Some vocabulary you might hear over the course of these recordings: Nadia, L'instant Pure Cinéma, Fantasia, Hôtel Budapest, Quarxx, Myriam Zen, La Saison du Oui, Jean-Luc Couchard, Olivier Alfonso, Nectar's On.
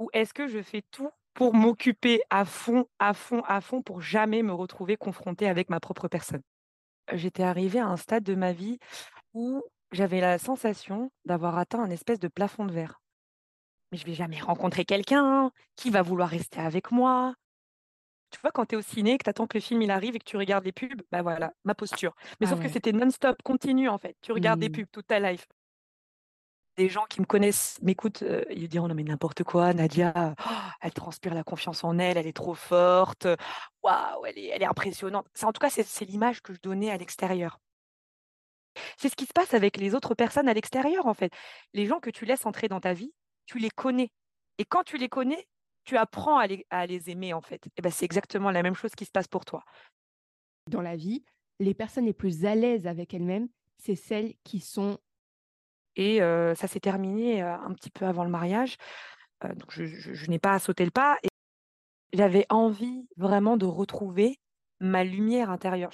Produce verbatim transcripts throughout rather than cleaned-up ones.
ou est-ce que je fais tout pour m'occuper à fond, à fond, à fond, pour jamais me retrouver confrontée avec ma propre personne? J'étais arrivée à un stade de ma vie où j'avais la sensation d'avoir atteint un espèce de plafond de verre. Mais je ne vais jamais rencontrer quelqu'un qui va vouloir rester avec moi. Tu vois, quand tu es au ciné, que tu attends que le film il arrive et que tu regardes les pubs, bah voilà, ma posture. Mais ah sauf ouais. que c'était non-stop, continu en fait. Tu regardes mmh. des pubs toute ta life. Des gens qui me connaissent m'écoutent, euh, ils diront non mais n'importe quoi, Nadia, oh, elle transpire la confiance en elle, elle est trop forte, waouh, elle est, elle est impressionnante. Ça, en tout cas, c'est, c'est l'image que je donnais à l'extérieur. C'est ce qui se passe avec les autres personnes à l'extérieur en fait. Les gens que tu laisses entrer dans ta vie, tu les connais. Et quand tu les connais, tu apprends à les, à les aimer en fait. Et ben, c'est exactement la même chose qui se passe pour toi. Dans la vie, les personnes les plus à l'aise avec elles-mêmes, c'est celles qui sont... Et euh, ça s'est terminé euh, un petit peu avant le mariage. Euh, donc je, je, je n'ai pas sauté le pas. Et j'avais envie vraiment de retrouver ma lumière intérieure.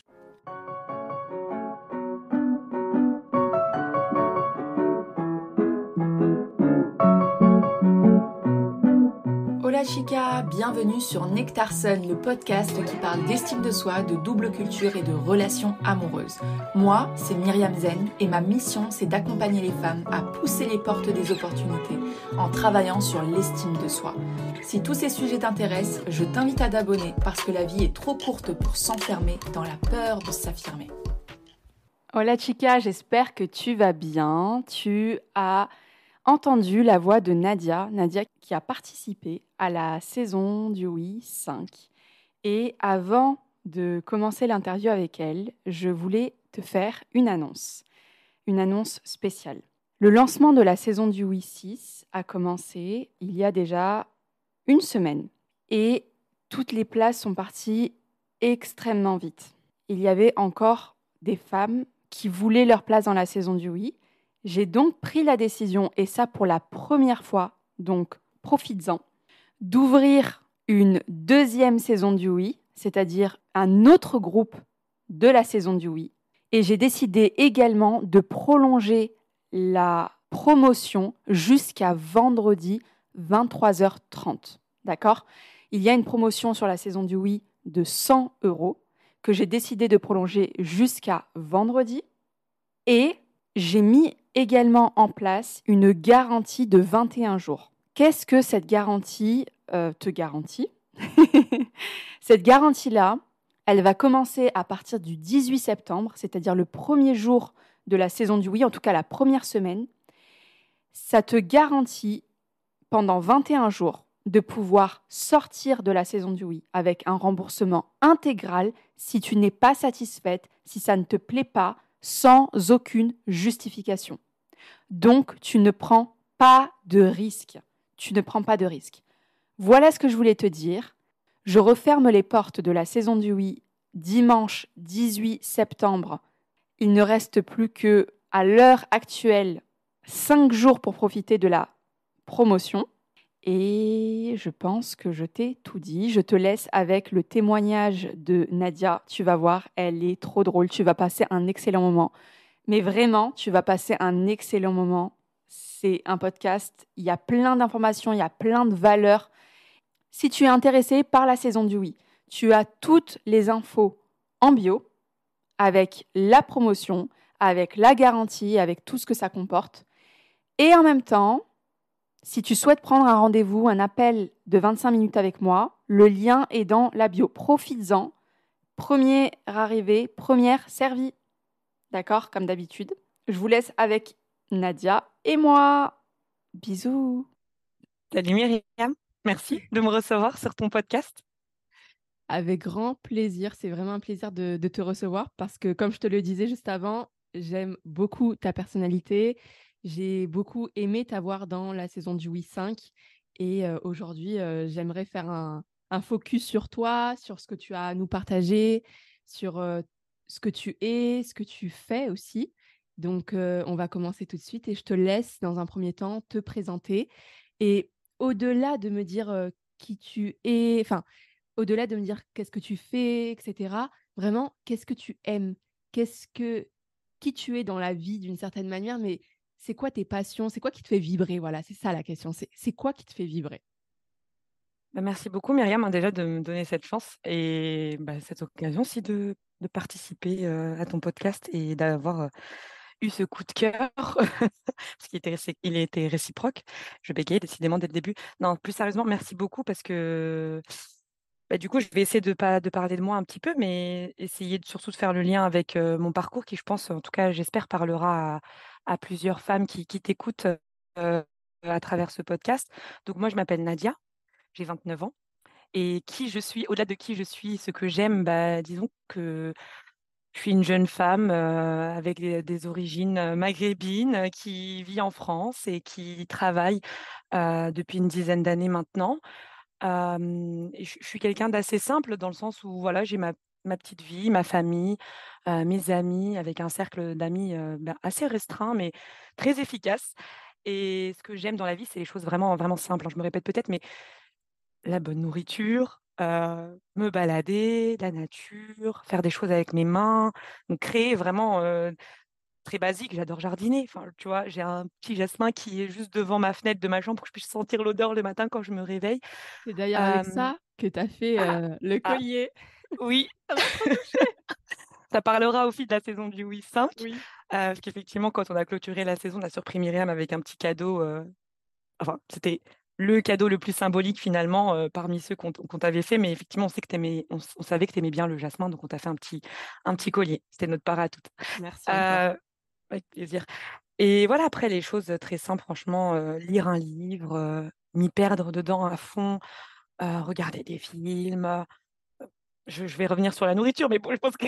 Hola chica, bienvenue sur Nectar's On, le podcast qui parle d'estime de soi, de double culture et de relations amoureuses. Moi, c'est Myriam Zen et ma mission, c'est d'accompagner les femmes à pousser les portes des opportunités en travaillant sur l'estime de soi. Si tous ces sujets t'intéressent, je t'invite à t'abonner parce que la vie est trop courte pour s'enfermer dans la peur de s'affirmer. Hola chica, j'espère que tu vas bien. Tu as... entendu la voix de Nadia, Nadia qui a participé à la saison du Oui cinq. Et avant de commencer l'interview avec elle, je voulais te faire une annonce, une annonce spéciale. Le lancement de la saison du Oui six a commencé il y a déjà une semaine et toutes les places sont parties extrêmement vite. Il y avait encore des femmes qui voulaient leur place dans la saison du Oui. J'ai donc pris la décision, et ça pour la première fois, donc profites-en, d'ouvrir une deuxième saison du Oui, c'est-à-dire un autre groupe de la saison du Oui. Et j'ai décidé également de prolonger la promotion jusqu'à vendredi vingt-trois heures trente. D'accord ? Il y a une promotion sur la saison du Oui de cent euros que j'ai décidé de prolonger jusqu'à vendredi. Et j'ai mis également en place une garantie de vingt et un jours. Qu'est-ce que cette garantie euh, te garantit ? Cette garantie-là, elle va commencer à partir du dix-huit septembre, c'est-à-dire le premier jour de la saison du Oui, en tout cas la première semaine. Ça te garantit pendant vingt et un jours de pouvoir sortir de la saison du Oui avec un remboursement intégral si tu n'es pas satisfaite, si ça ne te plaît pas, sans aucune justification. Donc, tu ne prends pas de risque. Tu ne prends pas de risque. Voilà ce que je voulais te dire. Je referme les portes de la saison du Oui dimanche dix-huit septembre. Il ne reste plus que, à l'heure actuelle, cinq jours pour profiter de la promotion. Et je pense que je t'ai tout dit. Je te laisse avec le témoignage de Nadia. Tu vas voir, elle est trop drôle. Tu vas passer un excellent moment. Mais vraiment, tu vas passer un excellent moment. C'est un podcast. Il y a plein d'informations, il y a plein de valeurs. Si tu es intéressé par la saison du Oui, tu as toutes les infos en bio, avec la promotion, avec la garantie, avec tout ce que ça comporte. Et en même temps, si tu souhaites prendre un rendez-vous, un appel de vingt-cinq minutes avec moi, le lien est dans la bio. Profites-en. Premier arrivé, première servie. D'accord, comme d'habitude. Je vous laisse avec Nadia et moi. Bisous. Salut Myriam. Merci de me recevoir sur ton podcast. Avec grand plaisir. C'est vraiment un plaisir de, de te recevoir parce que, comme je te le disais juste avant, j'aime beaucoup ta personnalité. J'ai beaucoup aimé t'avoir dans la saison du Oui cinq et euh, aujourd'hui, euh, j'aimerais faire un, un focus sur toi, sur ce que tu as à nous partager, sur euh, ce que tu es, ce que tu fais aussi. Donc, euh, on va commencer tout de suite et je te laisse dans un premier temps te présenter. Et au-delà de me dire euh, qui tu es, enfin, au-delà de me dire qu'est-ce que tu fais, et cetera, vraiment, qu'est-ce que tu aimes, qu'est-ce que, qui tu es dans la vie d'une certaine manière, mais c'est quoi tes passions ? C'est quoi qui te fait vibrer ? Voilà, c'est ça la question. C'est, c'est quoi qui te fait vibrer ? Merci beaucoup Myriam hein, déjà de me donner cette chance et bah, cette occasion aussi de, de participer euh, à ton podcast et d'avoir euh, eu ce coup de cœur parce qu'il était, il était réciproque. Je bégayais décidément dès le début. Non, plus sérieusement, merci beaucoup parce que bah, du coup, je vais essayer de, pas, de parler de moi un petit peu, mais essayer de, surtout de faire le lien avec euh, mon parcours qui, je pense, en tout cas, j'espère, parlera à, à plusieurs femmes qui, qui t'écoutent euh, à travers ce podcast. Donc moi, je m'appelle Nadia, j'ai vingt-neuf ans. Et qui je suis, au-delà de qui je suis, ce que j'aime, bah, disons que je suis une jeune femme euh, avec des, des origines maghrébines qui vit en France et qui travaille euh, depuis une dizaine d'années maintenant. Euh, je, je suis quelqu'un d'assez simple dans le sens où voilà, j'ai ma, ma petite vie, ma famille, euh, mes amis, avec un cercle d'amis euh, ben, assez restreint mais très efficace. Et ce que j'aime dans la vie, c'est les choses vraiment, vraiment simples. Je me répète peut-être, mais la bonne nourriture, euh, me balader, la nature, faire des choses avec mes mains, donc créer vraiment... Euh, très basique, j'adore jardiner. Enfin, tu vois, j'ai un petit jasmin qui est juste devant ma fenêtre de ma chambre pour que je puisse sentir l'odeur le matin quand je me réveille. C'est d'ailleurs euh... avec ça que tu as fait ah, euh, le collier. Ah, oui. Ça parlera au fil de la saison du Oui cinq. Oui. Euh, parce qu'effectivement, quand on a clôturé la saison, on a surpris Myriam avec un petit cadeau. Euh... Enfin, c'était le cadeau le plus symbolique finalement euh, parmi ceux qu'on, qu'on t'avait fait. Mais effectivement, on, sait que t'aimais, on, on savait que tu aimais bien le jasmin, donc on t'a fait un petit, un petit collier. C'était notre part à toutes. Merci. Euh... Avec plaisir. Et voilà, après, les choses très simples, franchement, euh, lire un livre, euh, m'y perdre dedans à fond, euh, regarder des films. Euh, je, je vais revenir sur la nourriture, mais bon, je pense que...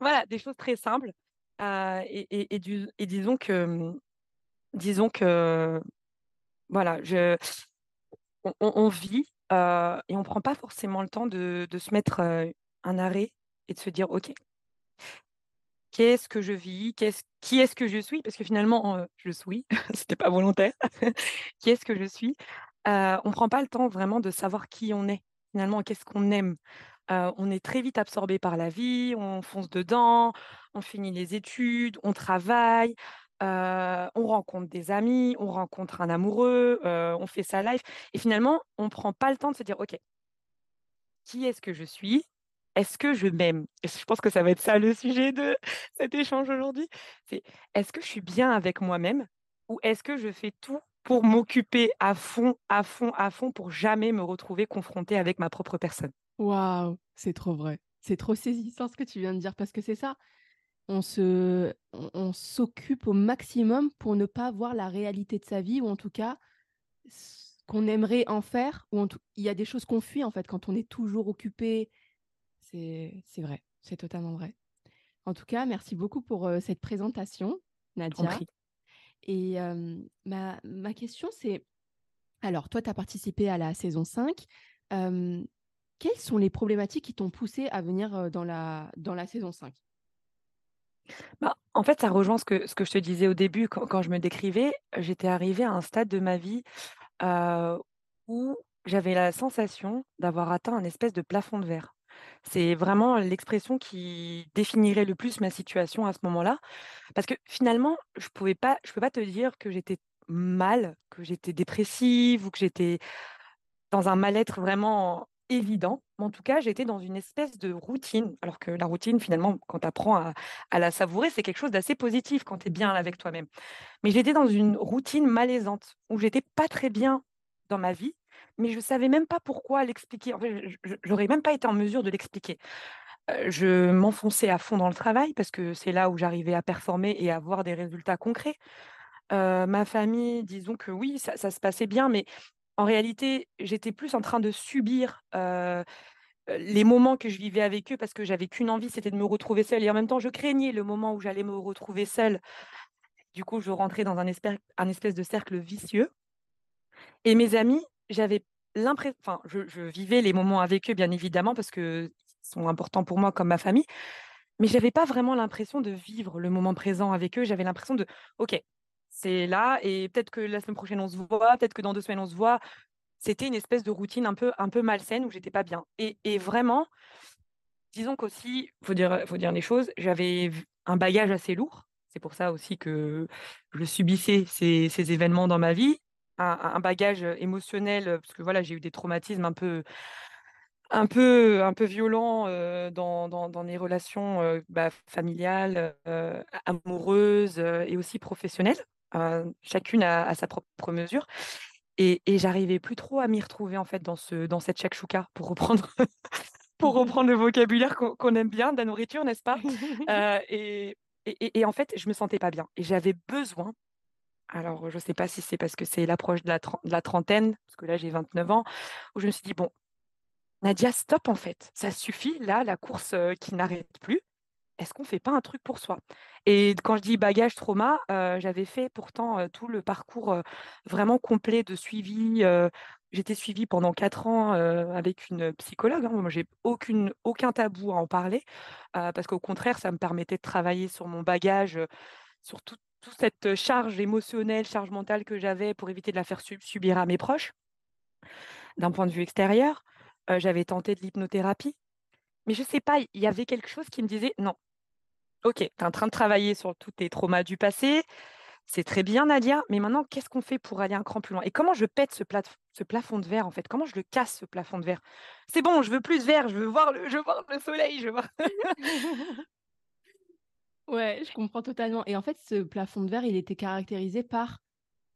voilà, des choses très simples. Euh, et, et, et, du, et disons que... Disons que... Voilà, je, on, on vit euh, et on ne prend pas forcément le temps de, de se mettre euh, un arrêt et de se dire « Ok ». Qu'est-ce que je vis? Qu'est-ce... Qui est-ce que je suis? Parce que finalement, euh, je suis, c'était pas volontaire. Qui est-ce que je suis? euh, On ne prend pas le temps vraiment de savoir qui on est. Finalement, qu'est-ce qu'on aime? euh, On est très vite absorbé par la vie, on fonce dedans, on finit les études, on travaille, euh, on rencontre des amis, on rencontre un amoureux, euh, on fait sa life. Et finalement, on ne prend pas le temps de se dire, OK, qui est-ce que je suis? Est-ce que je m'aime? Je pense que ça va être ça le sujet de cet échange aujourd'hui. C'est est-ce que je suis bien avec moi-même ou est-ce que je fais tout pour m'occuper à fond, à fond, à fond pour jamais me retrouver confrontée avec ma propre personne? Waouh, c'est trop vrai. C'est trop saisissant ce que tu viens de dire parce que c'est ça. On, se... On s'occupe au maximum pour ne pas voir la réalité de sa vie ou en tout cas ce qu'on aimerait en faire. Ou en tout... Il y a des choses qu'on fuit en fait quand on est toujours occupé. C'est, c'est vrai, c'est totalement vrai. En tout cas, merci beaucoup pour euh, cette présentation, Nadia. Et euh, ma, ma question, c'est... Alors, toi, tu as participé à la saison cinq. Euh, quelles sont les problématiques qui t'ont poussé à venir euh, dans, la, dans la saison cinq? Bah, en fait, ça rejoint ce que, ce que je te disais au début. Quand, quand je me décrivais, j'étais arrivée à un stade de ma vie euh, où j'avais la sensation d'avoir atteint un espèce de plafond de verre. C'est vraiment l'expression qui définirait le plus ma situation à ce moment-là. Parce que finalement, je ne pouvais pas, je peux pas te dire que j'étais mal, que j'étais dépressive ou que j'étais dans un mal-être vraiment évident. Mais en tout cas, j'étais dans une espèce de routine. Alors que la routine, finalement, quand tu apprends à, à la savourer, c'est quelque chose d'assez positif quand tu es bien avec toi-même. Mais j'étais dans une routine malaisante où je n'étais pas très bien dans ma vie. Mais je ne savais même pas pourquoi l'expliquer. En fait, je n'aurais même pas été en mesure de l'expliquer. Euh, je m'enfonçais à fond dans le travail parce que c'est là où j'arrivais à performer et à avoir des résultats concrets. Euh, ma famille, disons que oui, ça, ça se passait bien, mais en réalité, j'étais plus en train de subir euh, les moments que je vivais avec eux parce que j'avais qu'une envie, c'était de me retrouver seule. Et en même temps, je craignais le moment où j'allais me retrouver seule. Du coup, je rentrais dans un espèce, un espèce de cercle vicieux. Et mes amis, j'avais l'impression, enfin, je, je vivais les moments avec eux, bien évidemment, parce qu'ils sont importants pour moi comme ma famille, mais je n'avais pas vraiment l'impression de vivre le moment présent avec eux. J'avais l'impression de, OK, c'est là, et peut-être que la semaine prochaine, on se voit, peut-être que dans deux semaines, on se voit. C'était une espèce de routine un peu, un peu malsaine où je n'étais pas bien. Et, et vraiment, disons qu'aussi, il faut dire, faut dire les choses, j'avais un bagage assez lourd. C'est pour ça aussi que je subissais ces, ces événements dans ma vie. un, un bagage émotionnel, parce que voilà, j'ai eu des traumatismes un peu, un peu, un peu violents euh, dans, dans, dans mes relations euh, bah, familiales, euh, amoureuses euh, et aussi professionnelles, euh, chacune à, à sa propre mesure. Et, et j'arrivais plus trop à m'y retrouver en fait dans, ce, dans cette shakshuka, pour reprendre... pour reprendre le vocabulaire qu'on, qu'on aime bien, de la nourriture, n'est-ce pas ? euh, et, et, et en fait, je ne me sentais pas bien. Et j'avais besoin, alors je ne sais pas si c'est parce que c'est l'approche de la, de la trentaine, parce que là, j'ai vingt-neuf ans, où je me suis dit, bon, Nadia, stop en fait, ça suffit, là, la course euh, qui n'arrête plus, est-ce qu'on ne fait pas un truc pour soi ? Et quand je dis bagage, trauma, euh, j'avais fait pourtant euh, tout le parcours euh, vraiment complet de suivi. euh, J'étais suivie pendant quatre ans euh, avec une psychologue. Hein. Moi, j'ai aucune, aucun tabou à en parler euh, parce qu'au contraire, ça me permettait de travailler sur mon bagage, euh, sur toute tout cette charge émotionnelle, charge mentale que j'avais pour éviter de la faire sub- subir à mes proches. D'un point de vue extérieur, euh, j'avais tenté de l'hypnothérapie. Mais je ne sais pas, il y avait quelque chose qui me disait « Non, ok, tu es en train de travailler sur tous tes traumas du passé. » C'est très bien, Nadia, mais maintenant, qu'est-ce qu'on fait pour aller un cran plus loin ? Et comment je pète ce, plaf- ce plafond de verre, en fait ? Comment je le casse, ce plafond de verre ? C'est bon, je veux plus de verre, je veux voir le, je veux voir le soleil, je veux voir... Ouais, je comprends totalement. Et en fait, ce plafond de verre, il était caractérisé par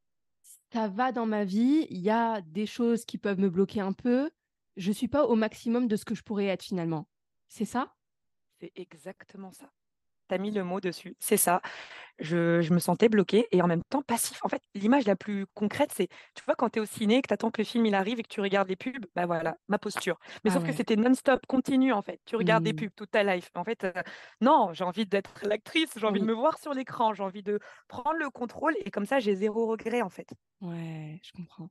« ça va dans ma vie, il y a des choses qui peuvent me bloquer un peu, je ne suis pas au maximum de ce que je pourrais être finalement. » C'est ça ? C'est exactement ça. T'as mis le mot dessus, c'est ça. Je, je me sentais bloquée et en même temps passif. En fait, l'image la plus concrète, c'est, tu vois, quand t'es au ciné, que t'attends que le film il arrive et que tu regardes les pubs, bah voilà, ma posture. Mais ah sauf ouais. que c'était non-stop, continu en fait. Tu regardes mmh. des pubs toute ta life. En fait, euh, non, j'ai envie d'être l'actrice, j'ai envie mmh. de me voir sur l'écran, j'ai envie de prendre le contrôle et comme ça, j'ai zéro regret en fait. Ouais, je comprends.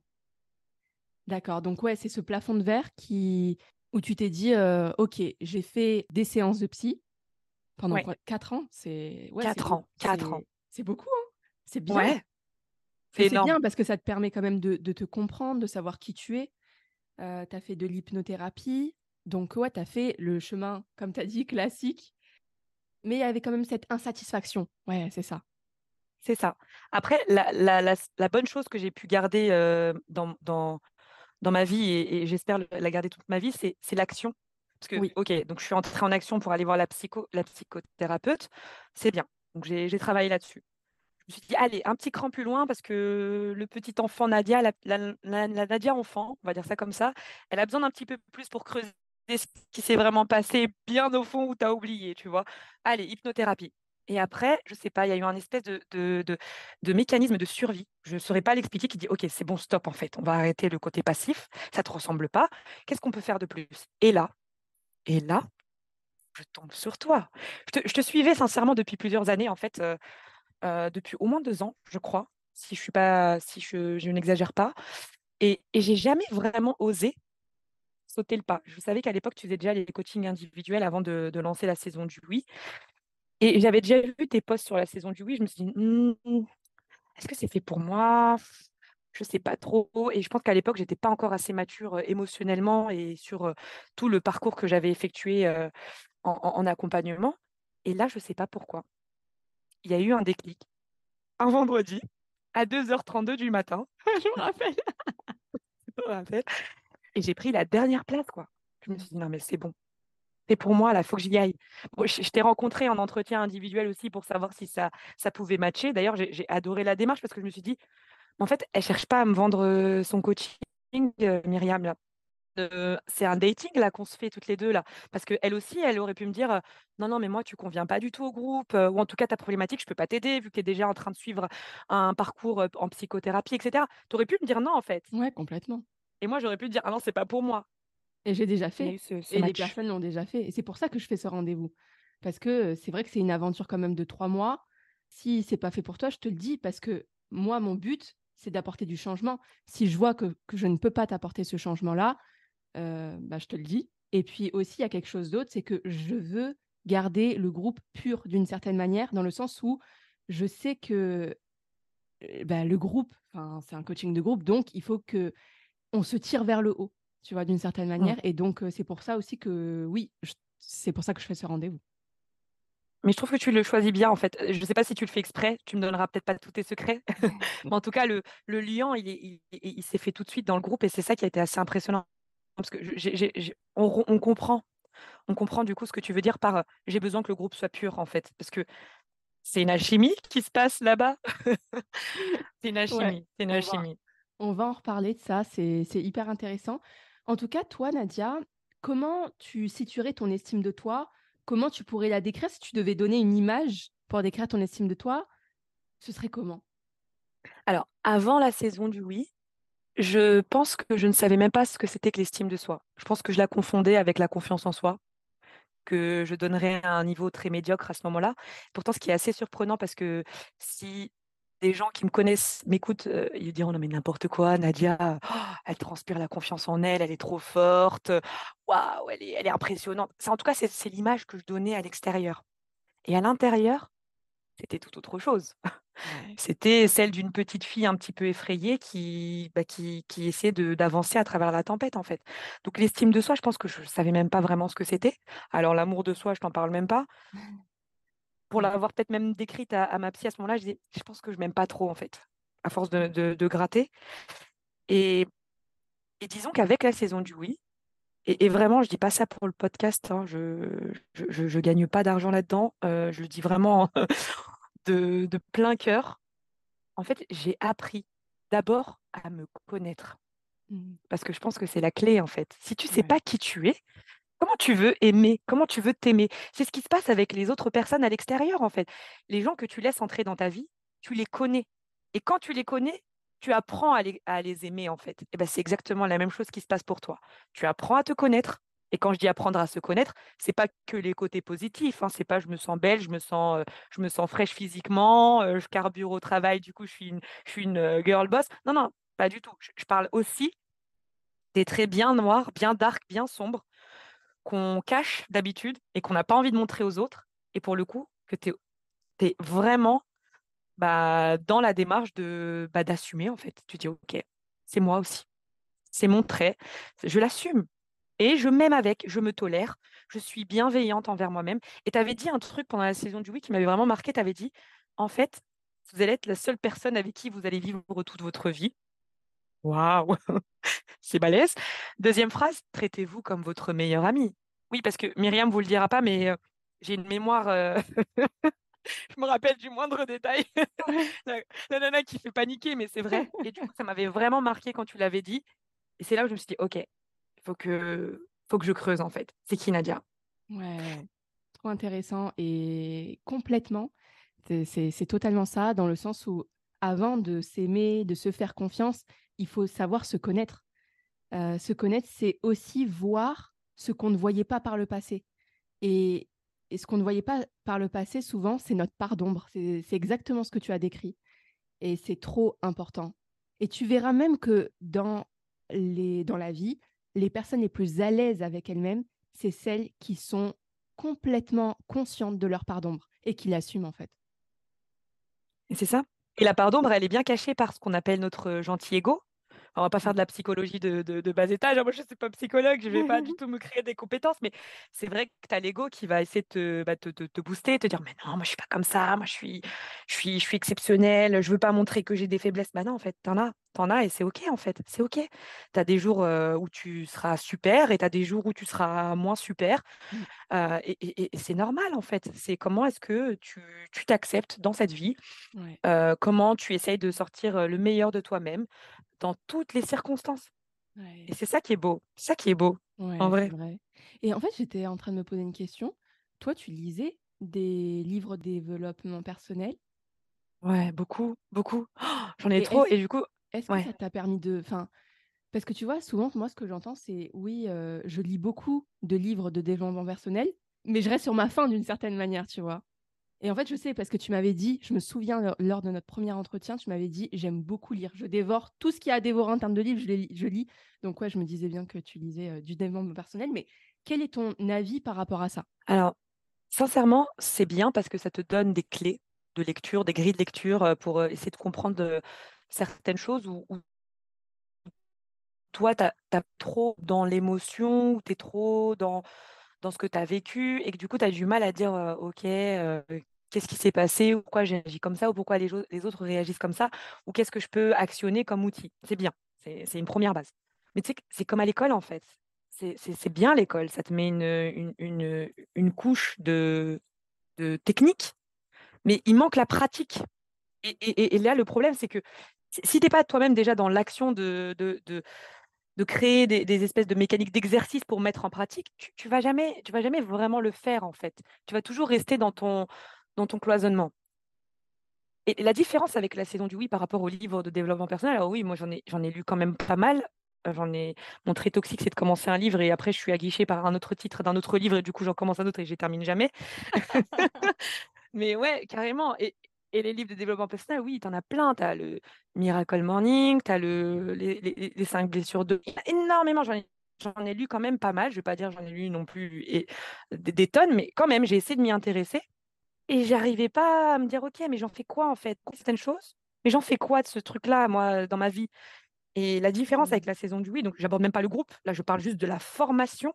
D'accord, donc ouais, c'est ce plafond de verre qui... où tu t'es dit, euh, ok, j'ai fait des séances de psy. Pendant ouais. quatre ans, c'est... Ouais, quatre c'est... ans, quatre ans. C'est beaucoup, hein. C'est bien. Ouais. C'est, c'est énorme. Bien parce que ça te permet quand même de, de te comprendre, de savoir qui tu es. Euh, tu as fait de l'hypnothérapie. Donc, ouais, tu as fait le chemin, comme tu as dit, classique. Mais il y avait quand même cette insatisfaction. Ouais, c'est ça. C'est ça. Après, la, la, la, la bonne chose que j'ai pu garder euh, dans, dans, dans ma vie, et, et j'espère la garder toute ma vie, c'est, c'est l'action. Parce que, oui. ok, donc je suis entrée en action pour aller voir la, psycho, la psychothérapeute, c'est bien. Donc j'ai, j'ai travaillé là-dessus. Je me suis dit, allez, un petit cran plus loin parce que le petit enfant Nadia, la, la, la, la Nadia enfant, on va dire ça comme ça, elle a besoin d'un petit peu plus pour creuser ce qui s'est vraiment passé bien au fond où tu as oublié, tu vois. Allez, hypnothérapie. Et après, je ne sais pas, il y a eu un espèce de, de, de, de mécanisme de survie. Je ne saurais pas l'expliquer, qui dit « Ok, c'est bon, stop en fait, on va arrêter le côté passif, ça ne te ressemble pas, qu'est-ce qu'on peut faire de plus ?» Et là, Et là, je tombe sur toi. Je te, je te suivais sincèrement depuis plusieurs années, en fait, euh, euh, depuis au moins deux ans, je crois, si je suis pas, si je, je n'exagère pas. Et, et j'ai jamais vraiment osé sauter le pas. Je savais qu'à l'époque, tu faisais déjà les coachings individuels avant de, de lancer la saison du Oui. Et j'avais déjà vu tes posts sur la saison du Oui. Je me suis dit, mmm, est-ce que c'est fait pour moi ? Je ne sais pas trop. Et je pense qu'à l'époque, je n'étais pas encore assez mature euh, émotionnellement et sur euh, tout le parcours que j'avais effectué euh, en, en accompagnement. Et là, je ne sais pas pourquoi. Il y a eu un déclic. Un vendredi, à deux heures trente-deux du matin. Je me rappelle. Je me rappelle. Et j'ai pris la dernière place, quoi. Je me suis dit, non, mais c'est bon. C'est pour moi, là, il faut que j'y aille. Bon, je, je t'ai rencontrée en entretien individuel aussi pour savoir si ça, ça pouvait matcher. D'ailleurs, j'ai, j'ai adoré la démarche parce que je me suis dit, en fait, elle ne cherche pas à me vendre son coaching, euh, Myriam. Là. Euh, c'est un dating là, qu'on se fait toutes les deux. Là, parce qu'elle aussi, elle aurait pu me dire euh, « Non, non, mais moi, tu ne conviens pas du tout au groupe. Euh, » ou en tout cas, ta problématique, je ne peux pas t'aider vu que tu es déjà en train de suivre un parcours euh, en psychothérapie, et cetera. Tu aurais pu me dire non, en fait. Oui, complètement. Et moi, j'aurais pu te dire « Ah non, ce n'est pas pour moi. » Et j'ai déjà fait. Ce, ce Et match. Les personnes l'ont déjà fait. Et c'est pour ça que je fais ce rendez-vous. Parce que c'est vrai que c'est une aventure quand même de trois mois. Si ce n'est pas fait pour toi, je te le dis parce que moi, mon but, c'est d'apporter du changement. Si je vois que, que je ne peux pas t'apporter ce changement-là, euh, bah, je te le dis. Et puis aussi, il y a quelque chose d'autre, c'est que je veux garder le groupe pur d'une certaine manière, dans le sens où je sais que euh, bah, le groupe, c'est un coaching de groupe, donc il faut qu'on se tire vers le haut, tu vois, d'une certaine manière. Mmh. Et donc, euh, c'est pour ça aussi que, oui, je, c'est pour ça que je fais ce rendez-vous. Mais je trouve que tu le choisis bien, en fait. Je ne sais pas si tu le fais exprès, tu me donneras peut-être pas tous tes secrets. Mais en tout cas, le, le lien, il, il, il, il s'est fait tout de suite dans le groupe et c'est ça qui a été assez impressionnant. Parce que j'ai, j'ai, j'ai, on, on comprend, on comprend du coup ce que tu veux dire par euh, « j'ai besoin que le groupe soit pur », en fait. Parce que c'est une alchimie qui se passe là-bas. C'est une alchimie, ouais, c'est une on alchimie. Va, on va en reparler de ça, c'est, c'est hyper intéressant. En tout cas, toi, Nadia, comment tu situerais ton estime de toi ? Comment tu pourrais la décrire si tu devais donner une image pour décrire ton estime de toi? Ce serait comment? Alors, avant la saison du oui, je pense que je ne savais même pas ce que c'était que l'estime de soi. Je pense que je la confondais avec la confiance en soi, que je donnerais à un niveau très médiocre à ce moment-là. Pourtant, ce qui est assez surprenant, parce que si des gens qui me connaissent m'écoutent, euh, ils diront « Non mais n'importe quoi, Nadia, oh, elle transpire la confiance en elle, elle est trop forte. » Waouh, elle est, elle est impressionnante. Ça, en tout cas, c'est, c'est l'image que je donnais à l'extérieur. Et à l'intérieur, c'était tout autre chose. Ouais. C'était celle d'une petite fille un petit peu effrayée qui, bah, qui, qui essayait de, d'avancer à travers la tempête, en fait. Donc, l'estime de soi, je pense que je ne savais même pas vraiment ce que c'était. Alors, l'amour de soi, je t'en parle même pas. Pour l'avoir peut-être même décrite à, à ma psy à ce moment-là, je disais, je pense que je ne m'aime pas trop, en fait, à force de, de, de gratter. Et, et disons qu'avec la saison du oui, Et, et vraiment, je ne dis pas ça pour le podcast, hein, je ne gagne pas d'argent là-dedans, euh, je le dis vraiment de, de plein cœur. En fait, j'ai appris d'abord à me connaître, parce que je pense que c'est la clé, en fait. Si tu ne sais pas qui tu es, comment tu veux aimer, comment tu veux t'aimer? C'est ce qui se passe avec les autres personnes à l'extérieur, en fait. Les gens que tu laisses entrer dans ta vie, tu les connais. Et quand tu les connais, tu apprends à les, à les aimer, en fait. Et ben, c'est exactement la même chose qui se passe pour toi. Tu apprends à te connaître. Et quand je dis apprendre à se connaître, ce n'est pas que les côtés positifs. Hein. Ce n'est pas je me sens belle, je me sens, euh, je me sens fraîche physiquement, euh, je carbure au travail, du coup, je suis une, je suis une euh, girl boss. Non, non, pas du tout. Je, je parle aussi des traits bien noirs, bien dark, bien sombres, qu'on cache d'habitude et qu'on n'a pas envie de montrer aux autres. Et pour le coup, que tu es vraiment... Bah, dans la démarche de, bah, d'assumer, en fait. Tu dis, OK, c'est moi aussi. C'est mon trait. Je l'assume. Et je m'aime avec. Je me tolère. Je suis bienveillante envers moi-même. Et tu avais dit un truc pendant la saison du oui qui m'avait vraiment marqué. Tu avais dit, en fait, vous allez être la seule personne avec qui vous allez vivre toute votre vie. Waouh, c'est balèze. Deuxième phrase, traitez-vous comme votre meilleur ami. Oui, parce que Myriam ne vous le dira pas, mais euh, j'ai une mémoire... Euh... Je me rappelle du moindre détail. la, la nana qui fait paniquer, mais c'est vrai. Et du coup, ça m'avait vraiment marqué quand tu l'avais dit. Et c'est là où je me suis dit, OK, il faut que, faut que je creuse, en fait. C'est qui, Nadia? Ouais, trop intéressant. Et complètement, c'est, c'est, c'est totalement ça, dans le sens où, avant de s'aimer, de se faire confiance, il faut savoir se connaître. Euh, se connaître, c'est aussi voir ce qu'on ne voyait pas par le passé. Et... Et ce qu'on ne voyait pas par le passé, souvent, c'est notre part d'ombre. C'est, c'est exactement ce que tu as décrit. Et c'est trop important. Et tu verras même que dans, les, dans la vie, les personnes les plus à l'aise avec elles-mêmes, c'est celles qui sont complètement conscientes de leur part d'ombre et qui l'assument, en fait. Et c'est ça. Et la part d'ombre, elle est bien cachée par ce qu'on appelle notre gentil ego. On ne va pas faire de la psychologie de, de, de bas étage. Moi, je ne suis pas psychologue, je ne vais pas du tout me créer des compétences. Mais c'est vrai que tu as l'ego qui va essayer de te, bah, te, te, te booster, te dire « Mais non, moi, je ne suis pas comme ça. Moi, je suis, je suis, je suis exceptionnelle. Je ne veux pas montrer que j'ai des faiblesses. Bah » Non, en fait, tu en as. Tu en as et c'est OK, en fait. C'est OK. Tu as des jours euh, où tu seras super et tu as des jours où tu seras moins super. Euh, et, et, et c'est normal, en fait. C'est comment est-ce que tu, tu t'acceptes dans cette vie, ouais. euh, comment tu essayes de sortir le meilleur de toi-même, dans toutes les circonstances. Ouais. Et c'est ça qui est beau, c'est ça qui est beau, ouais, en vrai. vrai. Et en fait, j'étais en train de me poser une question. Toi, tu lisais des livres de développement personnel? Ouais, beaucoup, beaucoup. Oh, j'en ai et trop, et du coup... Est-ce ouais. que ça t'a permis de... Enfin, parce que tu vois, souvent, moi, ce que j'entends, c'est oui, euh, je lis beaucoup de livres de développement personnel, mais je reste sur ma faim d'une certaine manière, tu vois. Et en fait, je sais, parce que tu m'avais dit, je me souviens, lors de notre premier entretien, tu m'avais dit, j'aime beaucoup lire. Je dévore tout ce qu'il y a à dévorer en termes de livres, je, les, je lis. Donc, ouais, je me disais bien que tu lisais euh, du développement personnel. Mais quel est ton avis par rapport à ça? Alors, sincèrement, c'est bien parce que ça te donne des clés de lecture, des grilles de lecture pour essayer de comprendre de, certaines choses où, où toi, tu as trop dans l'émotion, où tu es trop dans... dans ce que tu as vécu et que du coup, tu as du mal à dire euh, OK, euh, qu'est-ce qui s'est passé ou pourquoi j'ai agi comme ça ou pourquoi les, les autres réagissent comme ça ou qu'est-ce que je peux actionner comme outil. C'est bien, c'est, c'est une première base. Mais tu sais, c'est comme à l'école en fait. C'est, c'est, c'est bien l'école, ça te met une, une, une, une couche de, de technique, mais il manque la pratique. Et, et, et là, le problème, c'est que si tu n'es pas toi-même déjà dans l'action de, de, de, de créer des, des espèces de mécaniques d'exercice pour mettre en pratique, tu ne tu vas, jamais, tu vas jamais vraiment le faire en fait. Tu vas toujours rester dans ton, dans ton cloisonnement. Et la différence avec La Saison du Oui par rapport au livre de développement personnel, alors oui, moi j'en ai, j'en ai lu quand même pas mal. J'en ai... Mon trait toxique, c'est de commencer un livre et après, je suis aguichée par un autre titre d'un autre livre et du coup, j'en commence un autre et je ne termine jamais. Mais ouais, carrément. Et, et les livres de développement personnel, oui, tu en as plein. Tu as le Miracle Morning, tu as le... les, les, les cinq blessures de... Énormément, j'en ai... j'en ai lu quand même pas mal. Je ne vais pas dire j'en ai lu non plus et... des, des tonnes, mais quand même, j'ai essayé de m'y intéresser et je n'arrivais pas à me dire, OK, mais j'en fais quoi en fait? Certaines choses, mais j'en fais quoi de ce truc-là, moi, dans ma vie? Et la différence avec La Saison du Oui, donc j'aborde même pas le groupe, là je parle juste de la formation.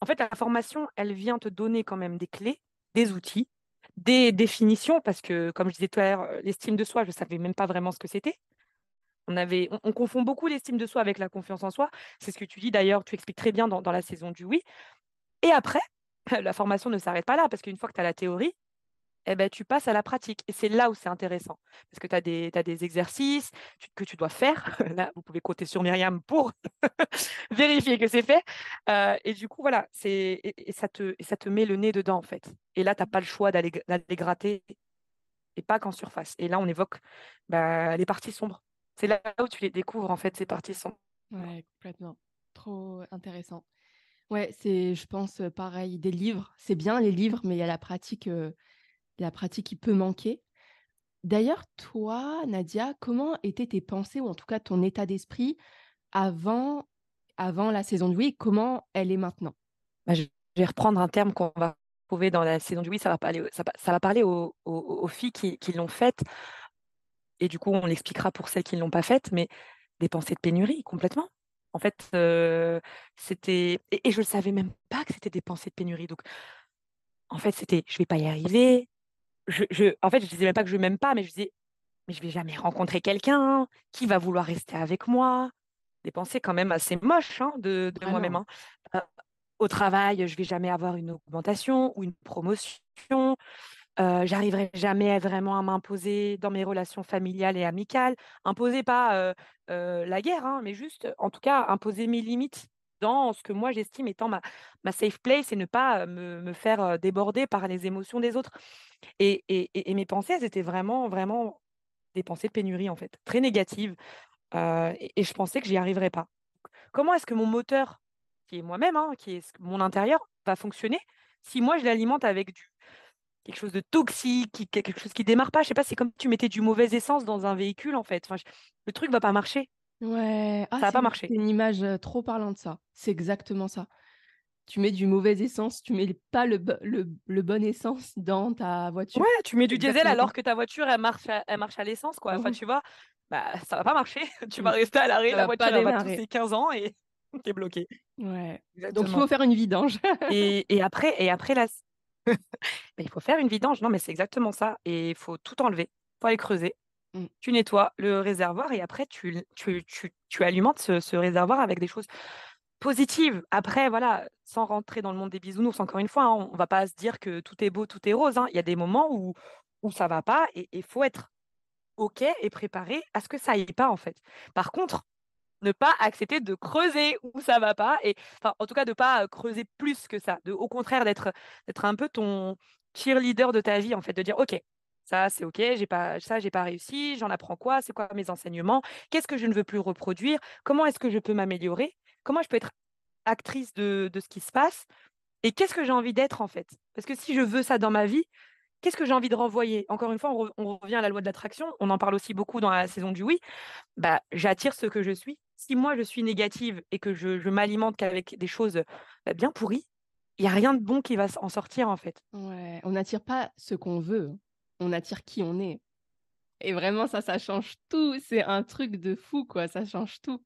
En fait, la formation, elle vient te donner quand même des clés, des outils, des définitions, parce que comme je disais tout à l'heure, l'estime de soi, je ne savais même pas vraiment ce que c'était. On, avait, on, on confond beaucoup l'estime de soi avec la confiance en soi. C'est ce que tu dis d'ailleurs, tu expliques très bien dans, dans La Saison du Oui. Et après, la formation ne s'arrête pas là, parce qu'une fois que tu as la théorie, eh ben, tu passes à la pratique. Et c'est là où c'est intéressant. Parce que tu as des, t'as des exercices tu, que tu dois faire. Là, vous pouvez compter sur Myriam pour vérifier que c'est fait. Euh, et du coup, voilà, c'est, et, et, ça te, et ça te met le nez dedans, en fait. Et là, tu n'as pas le choix d'aller, d'aller gratter et pas qu'en surface. Et là, on évoque bah, les parties sombres. C'est là où tu les découvres, en fait, ces parties sombres. Ouais, complètement. Trop intéressant. Ouais, c'est, je pense, pareil, des livres. C'est bien, les livres, mais il y a la pratique... Euh... la pratique qui peut manquer. D'ailleurs, toi, Nadia, comment étaient tes pensées, ou en tout cas ton état d'esprit, avant, avant La Saison du Oui, et comment elle est maintenant? bah, Je vais reprendre un terme qu'on va trouver dans La Saison du Oui, ça va parler, ça, ça va parler aux, aux, aux filles qui, qui l'ont faite, et du coup, on l'expliquera pour celles qui ne l'ont pas faite, mais des pensées de pénurie, complètement. En fait, euh, c'était... Et, et je ne savais même pas que c'était des pensées de pénurie, donc en fait, c'était « je ne vais pas y arriver ». Je, je, en fait, je ne disais même pas que je ne m'aime pas, mais je disais, mais je ne vais jamais rencontrer quelqu'un qui va vouloir rester avec moi. Des pensées quand même assez moches hein, de, de ah moi-même. Hein. Euh, au travail, je ne vais jamais avoir une augmentation ou une promotion. Euh, je n'arriverai jamais à vraiment à m'imposer dans mes relations familiales et amicales. Imposer pas euh, euh, la guerre, hein, mais juste, en tout cas, imposer mes limites dans ce que moi j'estime étant ma, ma safe place et ne pas me, me faire déborder par les émotions des autres. Et, et, et mes pensées, elles étaient vraiment, vraiment des pensées de pénurie en fait, très négatives. Euh, et, et je pensais que j'y arriverais pas. Comment est-ce que mon moteur, qui est moi-même, hein, qui est mon intérieur, va fonctionner si moi je l'alimente avec du, quelque chose de toxique, quelque chose qui démarre pas? Je sais pas, c'est comme si tu mettais du mauvais essence dans un véhicule en fait. Enfin, je, le truc va pas marcher. Ouais, ah, ça n'a pas marché. C'est une image trop parlante, ça. C'est exactement ça. Tu mets du mauvais essence, tu mets pas le, le, le bon essence dans ta voiture. Ouais, tu mets du diesel alors que ta voiture, elle marche à, elle marche à l'essence, quoi. Enfin, tu vois, bah, ça ne va pas marcher. Tu vas rester à l'arrêt, ça la voiture elle va tousser quinze ans et t'es bloqué. Ouais. Exactement. Donc, il faut faire une vidange. et, et après, et après la... ben, il faut faire une vidange. Non, mais c'est exactement ça. Et il faut tout enlever. Il faut aller creuser. Tu nettoies le réservoir et après, tu, tu, tu, tu alimentes ce, ce réservoir avec des choses positives. Après, voilà, sans rentrer dans le monde des bisounours, encore une fois, hein, on ne va pas se dire que tout est beau, tout est rose. Hein. Il y a des moments où, où ça ne va pas et il faut être OK et préparé à ce que ça n'aille pas, en fait. Par contre, ne pas accepter de creuser où ça ne va pas. Et, enfin, en tout cas, de ne pas creuser plus que ça. De, au contraire, d'être, d'être un peu ton cheerleader de ta vie, en fait, de dire « OK ». Ça, c'est OK, j'ai pas, ça, j'ai pas réussi, j'en apprends quoi, c'est quoi mes enseignements, qu'est-ce que je ne veux plus reproduire, comment est-ce que je peux m'améliorer, comment je peux être actrice de, de ce qui se passe et qu'est-ce que j'ai envie d'être en fait. Parce que si je veux ça dans ma vie, qu'est-ce que j'ai envie de renvoyer? Encore une fois, on, re, on revient à la loi de l'attraction, on en parle aussi beaucoup dans La Saison du Oui, bah, j'attire ce que je suis. Si moi, je suis négative et que je, je m'alimente qu'avec des choses bah, bien pourries, il n'y a rien de bon qui va en sortir en fait. Ouais, on n'attire pas ce qu'on veut. On attire qui on est. Et vraiment, ça, ça change tout. C'est un truc de fou, quoi. Ça change tout,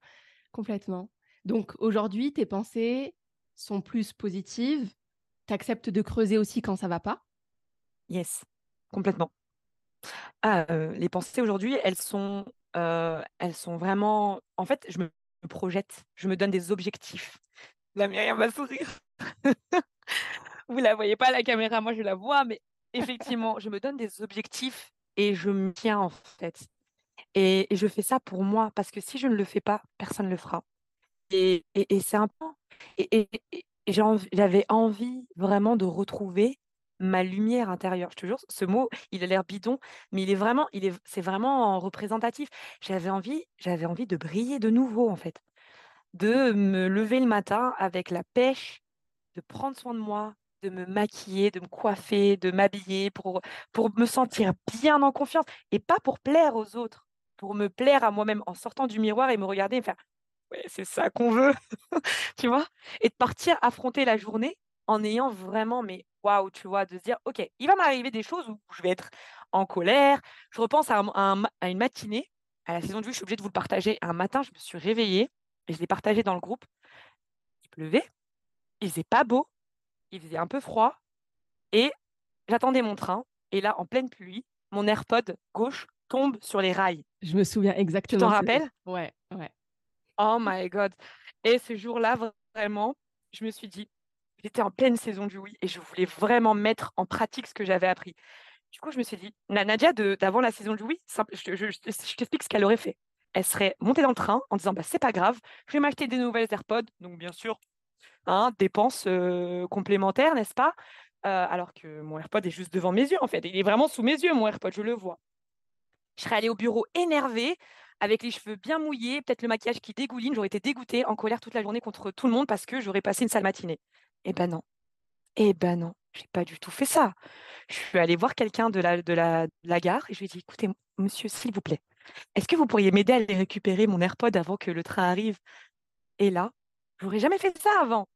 complètement. Donc, aujourd'hui, tes pensées, sont plus positives, tu acceptes de creuser aussi quand ça ne va pas? Yes, complètement. Ah, euh, les pensées aujourd'hui, elles sont, euh, elles sont vraiment... En fait, je me projette, je me donne des objectifs. La Myriam va sourire. Vous ne la voyez pas à la caméra, moi je la vois, mais effectivement, je me donne des objectifs et je me tiens en fait. Et, et je fais ça pour moi, parce que si je ne le fais pas, personne ne le fera. Et, et, et c'est important. Et, et, et j'avais envie vraiment de retrouver ma lumière intérieure. Je te jure, ce mot, il a l'air bidon, mais il est vraiment, il est, c'est vraiment représentatif. J'avais envie, j'avais envie de briller de nouveau, en fait. De me lever le matin avec la pêche, de prendre soin de moi, de me maquiller, de me coiffer, de m'habiller pour, pour me sentir bien en confiance et pas pour plaire aux autres, pour me plaire à moi-même en sortant du miroir et me regarder et me faire « ouais, c'est ça qu'on veut », tu vois, et de partir affronter la journée en ayant vraiment, mais waouh, tu vois, de se dire « ok, il va m'arriver des choses où je vais être en colère ». Je repense à, un, à, un, à une matinée, à la saison du Oui, je suis obligée de vous le partager. Un matin, je me suis réveillée et je l'ai partagé dans le groupe. Il pleuvait, il faisait pas beau, il faisait un peu froid et j'attendais mon train. Et là, en pleine pluie, mon AirPod gauche tombe sur les rails. Je me souviens exactement. Tu t'en rappelles ? Ouais, ouais. Oh my God. Et ce jour-là, vraiment, je me suis dit, j'étais en pleine saison du Oui et je voulais vraiment mettre en pratique ce que j'avais appris. Du coup, je me suis dit, la Nadia de, d'avant la saison du Oui, simple, je, je, je, je t'explique ce qu'elle aurait fait. Elle serait montée dans le train en disant bah, « c'est pas grave, je vais m'acheter des nouvelles AirPods ». Donc, bien sûr, hein, dépenses euh, complémentaires, n'est-ce pas euh, alors que mon AirPod est juste devant mes yeux, en fait. Il est vraiment sous mes yeux, mon AirPod, je le vois. Je serais allée au bureau énervée, avec les cheveux bien mouillés, peut-être le maquillage qui dégouline. J'aurais été dégoûtée, en colère toute la journée contre tout le monde parce que j'aurais passé une sale matinée. Eh ben non. Eh ben non. J'ai pas du tout fait ça. Je suis allée voir quelqu'un de la, de la, de la gare et je lui ai dit « écoutez, monsieur, s'il vous plaît, est-ce que vous pourriez m'aider à aller récupérer mon AirPod avant que le train arrive ?» Et là, je n'aurais jamais fait ça avant.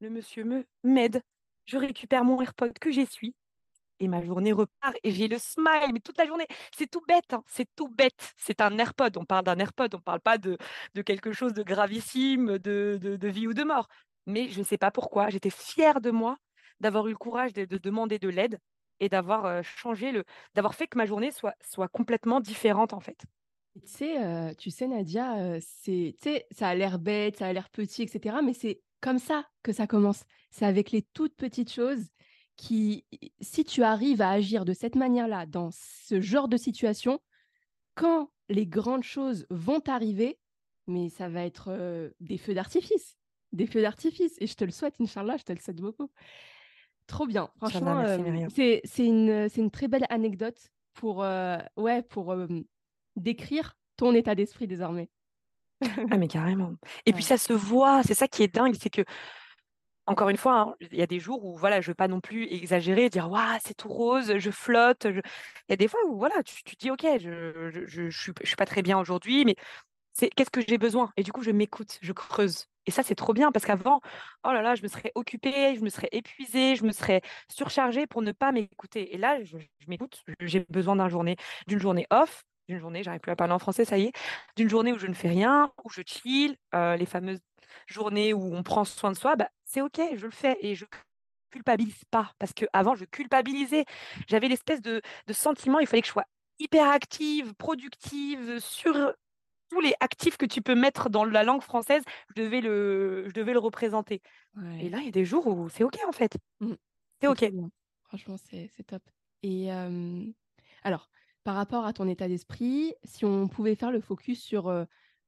Le monsieur me m'aide, je récupère mon AirPod que j'essuie et ma journée repart et j'ai le smile, mais toute la journée. C'est tout bête, hein, c'est tout bête. C'est un AirPod, on parle d'un AirPod, on ne parle pas de, de quelque chose de gravissime, de, de, de vie ou de mort. Mais je ne sais pas pourquoi, j'étais fière de moi d'avoir eu le courage de, de demander de l'aide et d'avoir euh, changé, le, d'avoir fait que ma journée soit, soit complètement différente en fait. Tu sais, euh, tu sais Nadia, euh, c'est, ça a l'air bête, ça a l'air petit, et cetera. Mais c'est comme ça que ça commence. C'est avec les toutes petites choses qui, si tu arrives à agir de cette manière-là, dans ce genre de situation, quand les grandes choses vont arriver, mais ça va être euh, des feux d'artifice. Des feux d'artifice. Et je te le souhaite, Inch'Allah, je te le souhaite beaucoup. Trop bien. Franchement, euh, c'est, c'est, une, c'est une très belle anecdote pour, euh, ouais, pour euh, décrire ton état d'esprit désormais. Ah, mais carrément. Et ouais. Puis, ça se voit. C'est ça qui est dingue. C'est que, encore une fois, il hein, y a des jours où voilà, je ne veux pas non plus exagérer et dire « Waouh, c'est tout rose, je flotte. Je... » Il y a des fois où voilà, tu te dis « Ok, je ne suis, suis pas très bien aujourd'hui, mais c'est, qu'est-ce que j'ai besoin ?» Et du coup, je m'écoute, je creuse. Et ça, c'est trop bien parce qu'avant, oh là là, je me serais occupée, je me serais épuisée, je me serais surchargée pour ne pas m'écouter. Et là, je, je m'écoute, j'ai besoin d'un journée, d'une journée off, d'une journée, j'arrive plus à parler en français, ça y est, d'une journée où je ne fais rien, où je chill, euh, les fameuses journées où on prend soin de soi, bah, c'est ok, je le fais et je culpabilise pas. Parce qu'avant, je culpabilisais. J'avais l'espèce de, de sentiment, il fallait que je sois hyper active, productive, sur... tous les actifs que tu peux mettre dans la langue française, je devais le, je devais le représenter. Ouais. Et là, il y a des jours où c'est OK, en fait. Mmh. C'est OK. C'est franchement, c'est, c'est top. Et euh, alors, par rapport à ton état d'esprit, si on pouvait faire le focus sur, euh,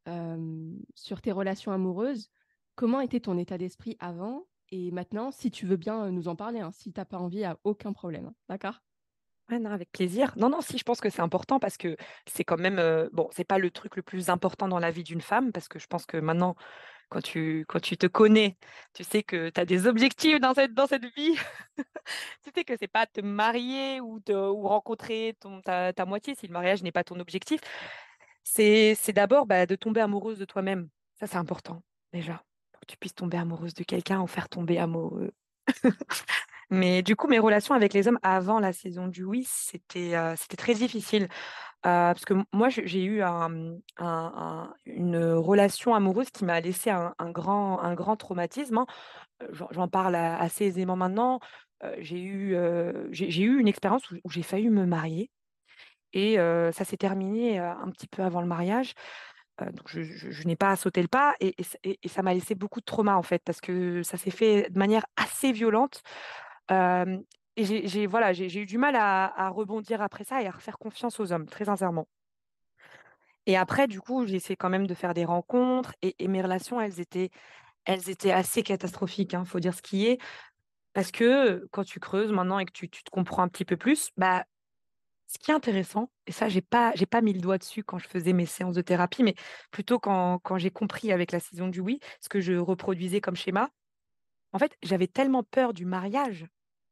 euh, sur tes relations amoureuses, comment était ton état d'esprit avant et maintenant, si tu veux bien nous en parler, hein, si tu n'as pas envie, il n'y a aucun problème. Hein, d'accord ? Ouais, non, avec plaisir. Non, non, si, je pense que c'est important parce que c'est quand même, euh, bon, c'est pas le truc le plus important dans la vie d'une femme parce que je pense que maintenant, quand tu, quand tu te connais, tu sais que tu as des objectifs dans cette, dans cette vie. Tu sais que c'est pas te marier ou, te, ou rencontrer ton, ta, ta moitié si le mariage n'est pas ton objectif. C'est, c'est d'abord bah, de tomber amoureuse de toi-même. Ça, c'est important déjà. Pour que tu puisses tomber amoureuse de quelqu'un ou faire tomber amoureux. Mais du coup, mes relations avec les hommes avant la saison du Oui, c'était, euh, c'était très difficile. Euh, parce que m- moi, je- j'ai eu un- un- un- une relation amoureuse qui m'a laissé un, un grand, un grand traumatisme, hein. Euh, J'en j'en parle a- assez aisément maintenant. Euh, j'ai eu, euh, j'ai j'ai eu une expérience où, où j'ai failli me marier et euh, ça s'est terminé euh, un petit peu avant le mariage. Euh, donc, je, je- je n'ai pas sauté le pas et, et ça et- et ça m'a laissé beaucoup de trauma en fait, parce que ça s'est fait de manière assez violente. Euh, et j'ai j'ai- voilà, j'ai j'ai eu du mal à, à rebondir après ça et à refaire confiance aux hommes, très sincèrement. Et après, du coup, j'essaie quand même de faire des rencontres et, et mes relations, elles étaient, elles étaient assez catastrophiques, hein, faut dire ce qui est. Parce que quand tu creuses maintenant et que tu, tu te comprends un petit peu plus, bah, ce qui est intéressant, et ça, j'ai pas, j'ai pas mis le doigt dessus quand je faisais mes séances de thérapie, mais plutôt quand, quand j'ai compris avec la saison du oui, ce que je reproduisais comme schéma, en fait, j'avais tellement peur du mariage,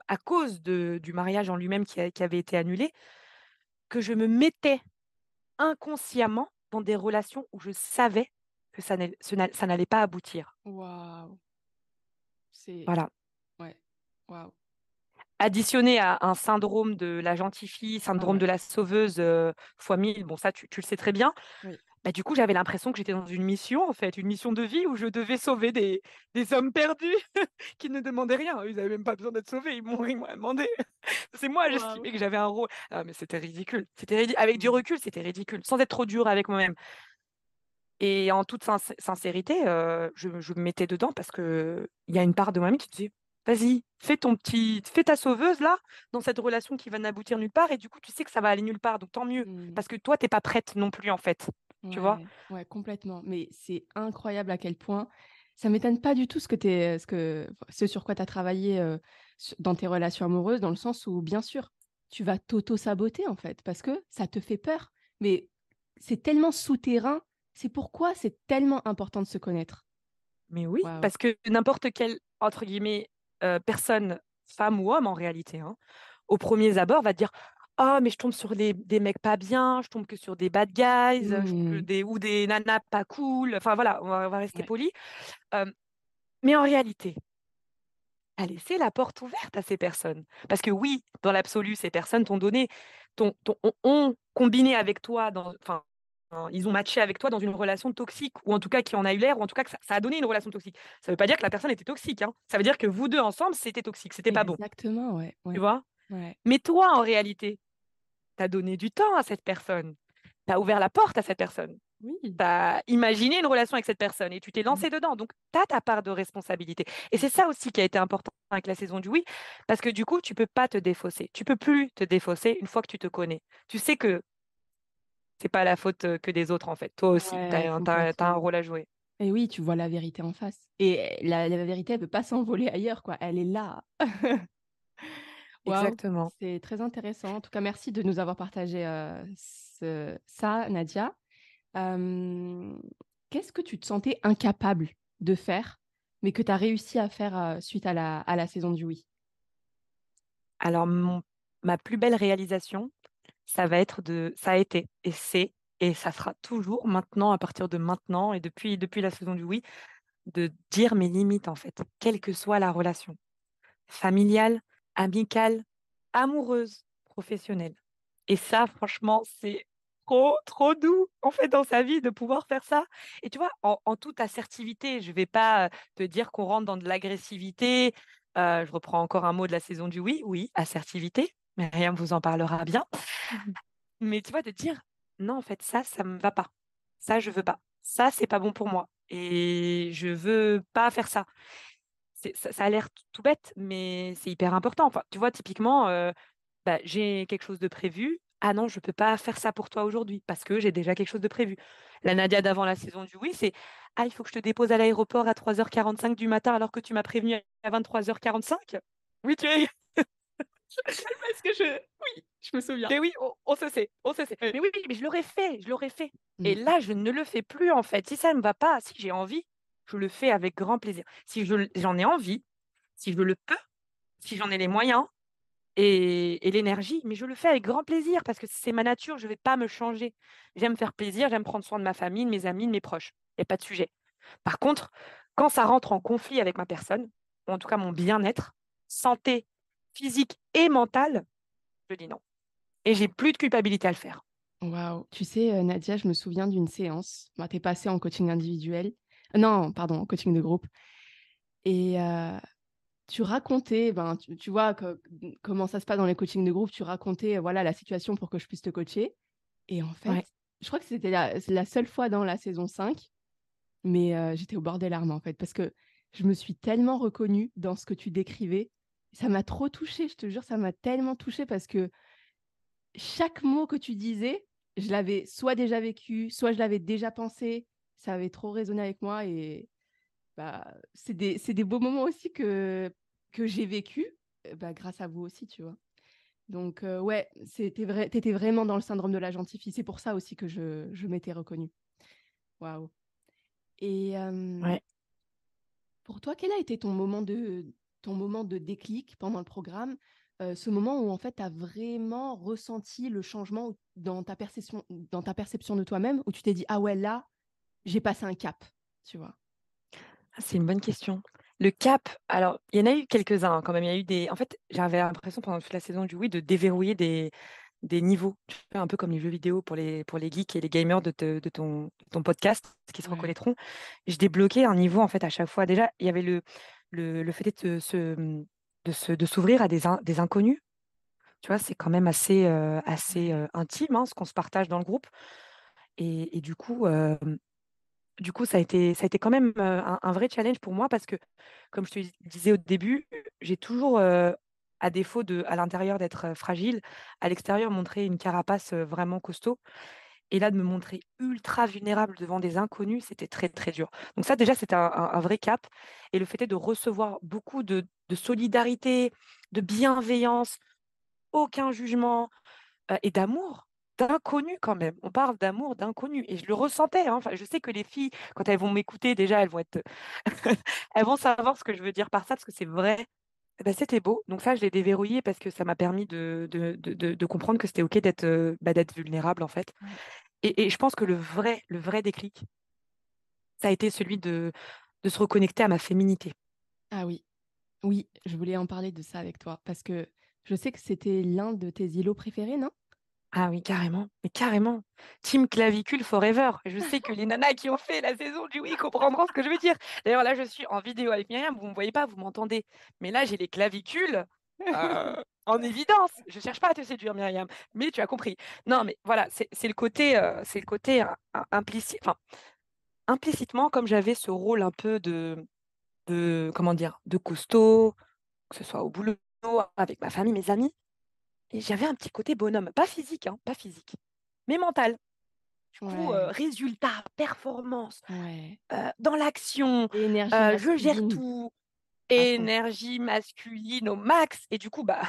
à cause de, du mariage en lui-même qui, a- qui avait été annulé, que je me mettais inconsciemment dans des relations où je savais que ça n'allait ce n'a- ça n'allait pas aboutir. Waouh, c'est Voilà. ouais, waouh, Additionné à un syndrome de la gentille fille, ah syndrome de ouais, la sauveuse euh, fois mille, bon ça tu, tu le sais très bien, oui, bah, du coup j'avais l'impression que j'étais dans une mission en fait, une mission de vie où je devais sauver des, des hommes perdus qui ne demandaient rien, ils n'avaient même pas besoin d'être sauvés, ils m'ont rien demandé. C'est moi, waouh. j'estimais que j'avais un rôle. Ah, mais c'était ridicule. C'était ridi- Avec du Mm. recul, c'était ridicule, sans être trop dur avec moi-même. Et en toute sinc- sincérité, euh, je, je me mettais dedans parce que il y a une part de moi-même qui te dit, vas-y, fais ton petit, fais ta sauveuse là, dans cette relation qui va n'aboutir nulle part, et du coup, tu sais que ça va aller nulle part, donc tant mieux, Mm. parce que toi, t'es pas prête non plus en fait, tu vois. Ouais, ouais, complètement. Mais c'est incroyable à quel point ça m'étonne pas du tout ce que t'es, ce que, ce sur quoi tu as travaillé euh, sur- dans tes relations amoureuses, dans le sens où, bien sûr, tu vas t'auto-saboter en fait, parce que ça te fait peur. Mais c'est tellement souterrain. C'est pourquoi c'est tellement important de se connaître. Mais oui, Waouh. parce que n'importe quelle entre guillemets euh, personne, femme ou homme en réalité, hein, au premier abord, va te dire, ah mais je tombe sur des, des mecs pas bien, je tombe que sur des bad guys, euh, je- euh, Mm. des, ou des nanas pas cool. Enfin voilà, on va, on va rester Ouais. poli. Euh, Mais en réalité, à laisser la porte ouverte à ces personnes. Parce que oui, dans l'absolu, ces personnes t'ont donné, t'ont, t'ont- ont, ont combiné avec toi, dans, enfin, hein, ils ont matché avec toi dans une relation toxique, ou en tout cas qui en a eu l'air, ou en tout cas que ça, ça a donné une relation toxique. Ça ne veut pas dire que la personne était toxique, hein. Ça veut dire que vous deux ensemble, c'était toxique, c'était pas bon, Exactement, ouais, tu ouais, vois. ouais. Mais toi, en réalité, tu as donné du temps à cette personne, tu as ouvert la porte à cette personne, Oui. tu as imaginé une relation avec cette personne et tu t'es Mm. lancé dedans. Donc, tu as ta part de responsabilité. Et c'est ça aussi qui a été important avec la saison du oui, parce que du coup, tu peux pas te défausser. Tu peux plus te défausser une fois que tu te connais. Tu sais que c'est pas la faute euh, que des autres, en fait. Toi aussi, tu Ouais, as, un t'as- t'as un complètement. rôle à jouer. Et oui, tu vois la vérité en face. Et la, la vérité, elle peut pas s'envoler ailleurs, quoi. Elle est là. Waouh, Exactement. c'est très intéressant. En tout cas, merci de nous avoir partagé euh, ce- ça, Nadia. Euh, Qu'est-ce que tu te sentais incapable de faire, mais que tu as réussi à faire euh, suite à la, à la saison du oui? Alors, mon- ma plus belle réalisation, ça va être de, ça a été et c'est et ça sera toujours maintenant à partir de maintenant et depuis depuis la saison du oui, de dire mes limites en fait, quelle que soit la relation, familiale, amicale, amoureuse, professionnelle. Et ça, franchement, c'est trop, trop doux, en fait, dans sa vie, de pouvoir faire ça. Et tu vois, en, en toute assertivité, je ne vais pas euh, te dire qu'on rentre dans de l'agressivité. Euh, je reprends encore un mot de la saison du oui, oui, assertivité. Myriam vous en parlera bien. Mhm. Mais tu vois, de dire, non, en fait, ça, ça me va pas. Ça, je veux pas. Ça, c'est pas bon pour moi. Et je veux pas faire ça. C'est- ça, ça a l'air t- tout bête, mais c'est hyper important. Enfin, tu vois, typiquement, euh, bah, j'ai quelque chose de prévu. Ah non, je ne peux pas faire ça pour toi aujourd'hui parce que j'ai déjà quelque chose de prévu. La Nadia d'avant la saison du oui, c'est ah, il faut que je te dépose à l'aéroport à trois heures quarante-cinq du matin alors que tu m'as prévenu à vingt-trois heures quarante-cinq. Oui, tu es. Parce que je. Oui, je me souviens. Mais oui, on, on se sait, on se sait. Ouais. Mais oui, mais je l'aurais fait, je l'aurais fait. Et Mm. là, je ne le fais plus en fait. Si ça ne me va pas, si j'ai envie, je le fais avec grand plaisir. Si je l- j'en ai envie, si je le peux, si j'en ai les moyens et, et l'énergie, mais je le fais avec grand plaisir parce que c'est ma nature, je ne vais pas me changer. J'aime faire plaisir, j'aime prendre soin de ma famille, de mes amis, de mes proches. Il n'y a pas de sujet. Par contre, quand ça rentre en conflit avec ma personne, ou en tout cas mon bien-être, santé physique et mentale, je dis non. Et j'ai plus de culpabilité à le faire. Waouh. Tu sais, euh, Nadia, je me souviens d'une séance. Bah, t'es passée en coaching individuel. Non, pardon, en coaching de groupe. Et euh, tu racontais, ben, tu, tu vois que- comment ça se passe dans les coachings de groupe, tu racontais euh, voilà, la situation pour que je puisse te coacher. Et en fait, Ouais. je crois que c'était la, c'est la seule fois dans la saison cinq, mais euh, j'étais au bord des larmes en fait, parce que je me suis tellement reconnue dans ce que tu décrivais. Ça m'a trop touchée, je te jure, ça m'a tellement touchée parce que chaque mot que tu disais, je l'avais soit déjà vécu, soit je l'avais déjà pensé. Ça avait trop résonné avec moi et bah, c'est des, c'est des beaux moments aussi que, que j'ai vécu euh, bah, grâce à vous aussi, tu vois. Donc, euh, ouais, c'était vrai, t'étais vraiment dans le syndrome de la gentille fille. C'est pour ça aussi que je, je m'étais reconnue. Waouh. Et euh, Ouais. pour toi, quel a été ton moment de, ton moment de déclic pendant le programme? Euh, ce moment où en fait tu as vraiment ressenti le changement ou- dans ta perception, dans ta perception de toi-même, où tu t'es dit ah ouais là j'ai passé un cap, tu vois. Ah, c'est une bonne question. Le cap, alors, il y en a eu quelques-uns hein, quand même. Il y a eu des. En fait, j'avais l'impression pendant toute la saison du oui de déverrouiller des, des niveaux. Tu sais, un peu comme les jeux vidéo pour les, pour les geeks et les gamers de, te- de ton, de ton podcast, qui se Ouais. reconnaîtront. Je débloquais un niveau en fait à chaque fois. Déjà, il y avait le, le, le fait de se, de se, de s'ouvrir à des, in- des inconnus. Tu vois, c'est quand même assez, euh, assez Ouais. euh, intime hein, ce qu'on se partage dans le groupe. Et, et du coup, euh, du coup, ça a été, ça a été quand même euh, un, un vrai challenge pour moi parce que, comme je te dis- disais au début, j'ai toujours, euh, à défaut de, à l'intérieur d'être euh, fragile, à l'extérieur montrer une carapace euh, vraiment costaud. Et là, de me montrer ultra vulnérable devant des inconnus, c'était très, très dur. Donc ça, déjà, c'était un, un- un vrai cap. Et le fait est de recevoir beaucoup de, de solidarité, de bienveillance, aucun jugement euh, et d'amour, d'inconnu quand même. On parle d'amour, d'inconnu. Et je le ressentais, hein. Enfin, je sais que les filles, quand elles vont m'écouter, déjà, elles vont être... elles vont savoir ce que je veux dire par ça, parce que c'est vrai. Eh ben, c'était beau. Donc ça, je l'ai déverrouillé parce que ça m'a permis de, de, de- de- de comprendre que c'était OK d'être euh, bah, d'être vulnérable, en fait. Ouais. Et, et je pense que le vrai, le vrai déclic, ça a été celui de, de se reconnecter à ma féminité. Ah oui. Oui, je voulais en parler de ça avec toi parce que je sais que c'était l'un de tes îlots préférés, non? Ah oui, carrément, mais carrément. Team clavicule forever. Je sais que les nanas qui ont fait la saison du oui comprendront ce que je veux dire. D'ailleurs, là, je suis en vidéo avec Myriam. Vous ne me voyez pas, vous m'entendez. Mais là, j'ai les clavicules euh, en évidence. Je ne cherche pas à te séduire, Myriam, mais tu as compris. Non, mais voilà, c'est c'est le côté, euh, c'est le côté implicite. Enfin, implicitement, comme j'avais ce rôle un peu de, de, comment dire, de costaud, que ce soit au boulot, avec ma famille, mes amis. Et j'avais un petit côté bonhomme, pas physique, hein, pas physique, mais mental. Du coup, euh, Ouais, résultat, performance, ouais. euh, dans l'action, Et énergie euh, je gère masculine tout, à fond. énergie masculine au max. Et du coup, bah,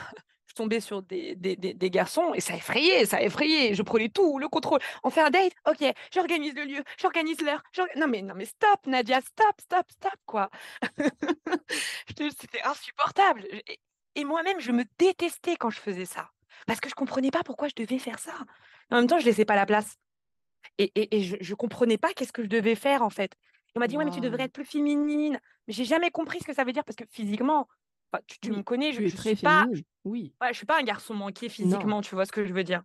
je tombais sur des, des, des- des garçons et ça effrayait, ça effrayait. Je prenais tout, le contrôle. On fait un date, ok, j'organise le lieu, j'organise l'heure. j'orga- Non mais, non mais stop, Nadia, stop, stop, stop, quoi. Je te- C'était insupportable. Je- Et, et moi-même, je me détestais quand je faisais ça. Parce que je comprenais pas pourquoi je devais faire ça. En même temps, je laissais pas la place. Et, et- et je, je comprenais pas qu'est-ce que je devais faire, en fait. Et on m'a dit, ouais, mais tu devrais Waouh. être plus féminine. Mais j'ai jamais compris ce que ça veut dire parce que physiquement, enfin, tu, tu me Oui, connais, je, tu es je très suis pas, je, féminine. Oui. voilà, je suis pas un garçon manqué Non. physiquement, tu vois ce que je veux dire.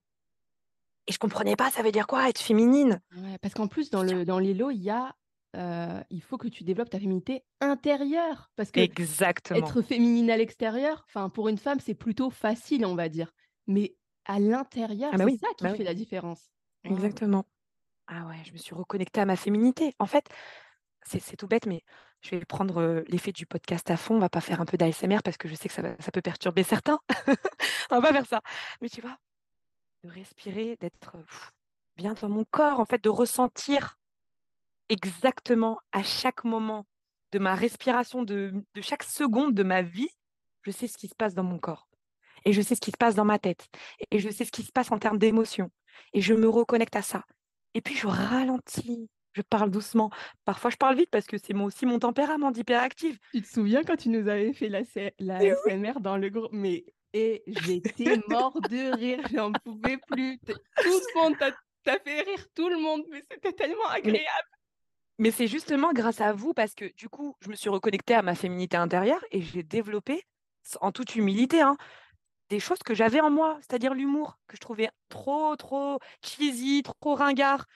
Et je comprenais pas, ça veut dire quoi être féminine. Ouais, parce qu'en plus, Je dans dis, le dans l'îlot, il y a euh, il faut que tu développes ta féminité intérieure. Parce que exactement. être féminine à l'extérieur, enfin pour une femme, c'est plutôt facile, on va dire. Mais à l'intérieur, Ah bah c'est oui, ça qui bah oui, fait la différence. Waouh. exactement. Ah ouais, je me suis reconnectée à ma féminité. En fait, c'est c'est tout bête, mais je vais prendre euh, l'effet du podcast à fond. On va pas faire un peu d'A S M R parce que je sais que ça, va- ça peut perturber certains. On va pas faire ça. Mais tu vois, de respirer, d'être euh, pff, bien dans mon corps, en fait, de ressentir exactement à chaque moment de ma respiration, de, de chaque seconde de ma vie, je sais ce qui se passe dans mon corps. Et je sais ce qui se passe dans ma tête. Et je sais ce qui se passe en termes d'émotions. Et je me reconnecte à ça. Et puis je ralentis. Je parle doucement. Parfois, je parle vite parce que c'est moi aussi mon tempérament d'hyperactive. Tu te souviens quand tu nous avais fait la, C- la Mais oui. S M R dans le groupe? Mais et j'étais mort de rire, j'en pouvais plus. T- Tout le monde t'a t'a fait rire, tout le monde, mais c'était tellement Mais agréable. Mais c'est justement grâce à vous parce que du coup, je me suis reconnectée à ma féminité intérieure et j'ai développé, s- en toute humilité, hein, des choses que j'avais en moi, c'est-à-dire l'humour, que je trouvais trop, trop cheesy, trop ringard,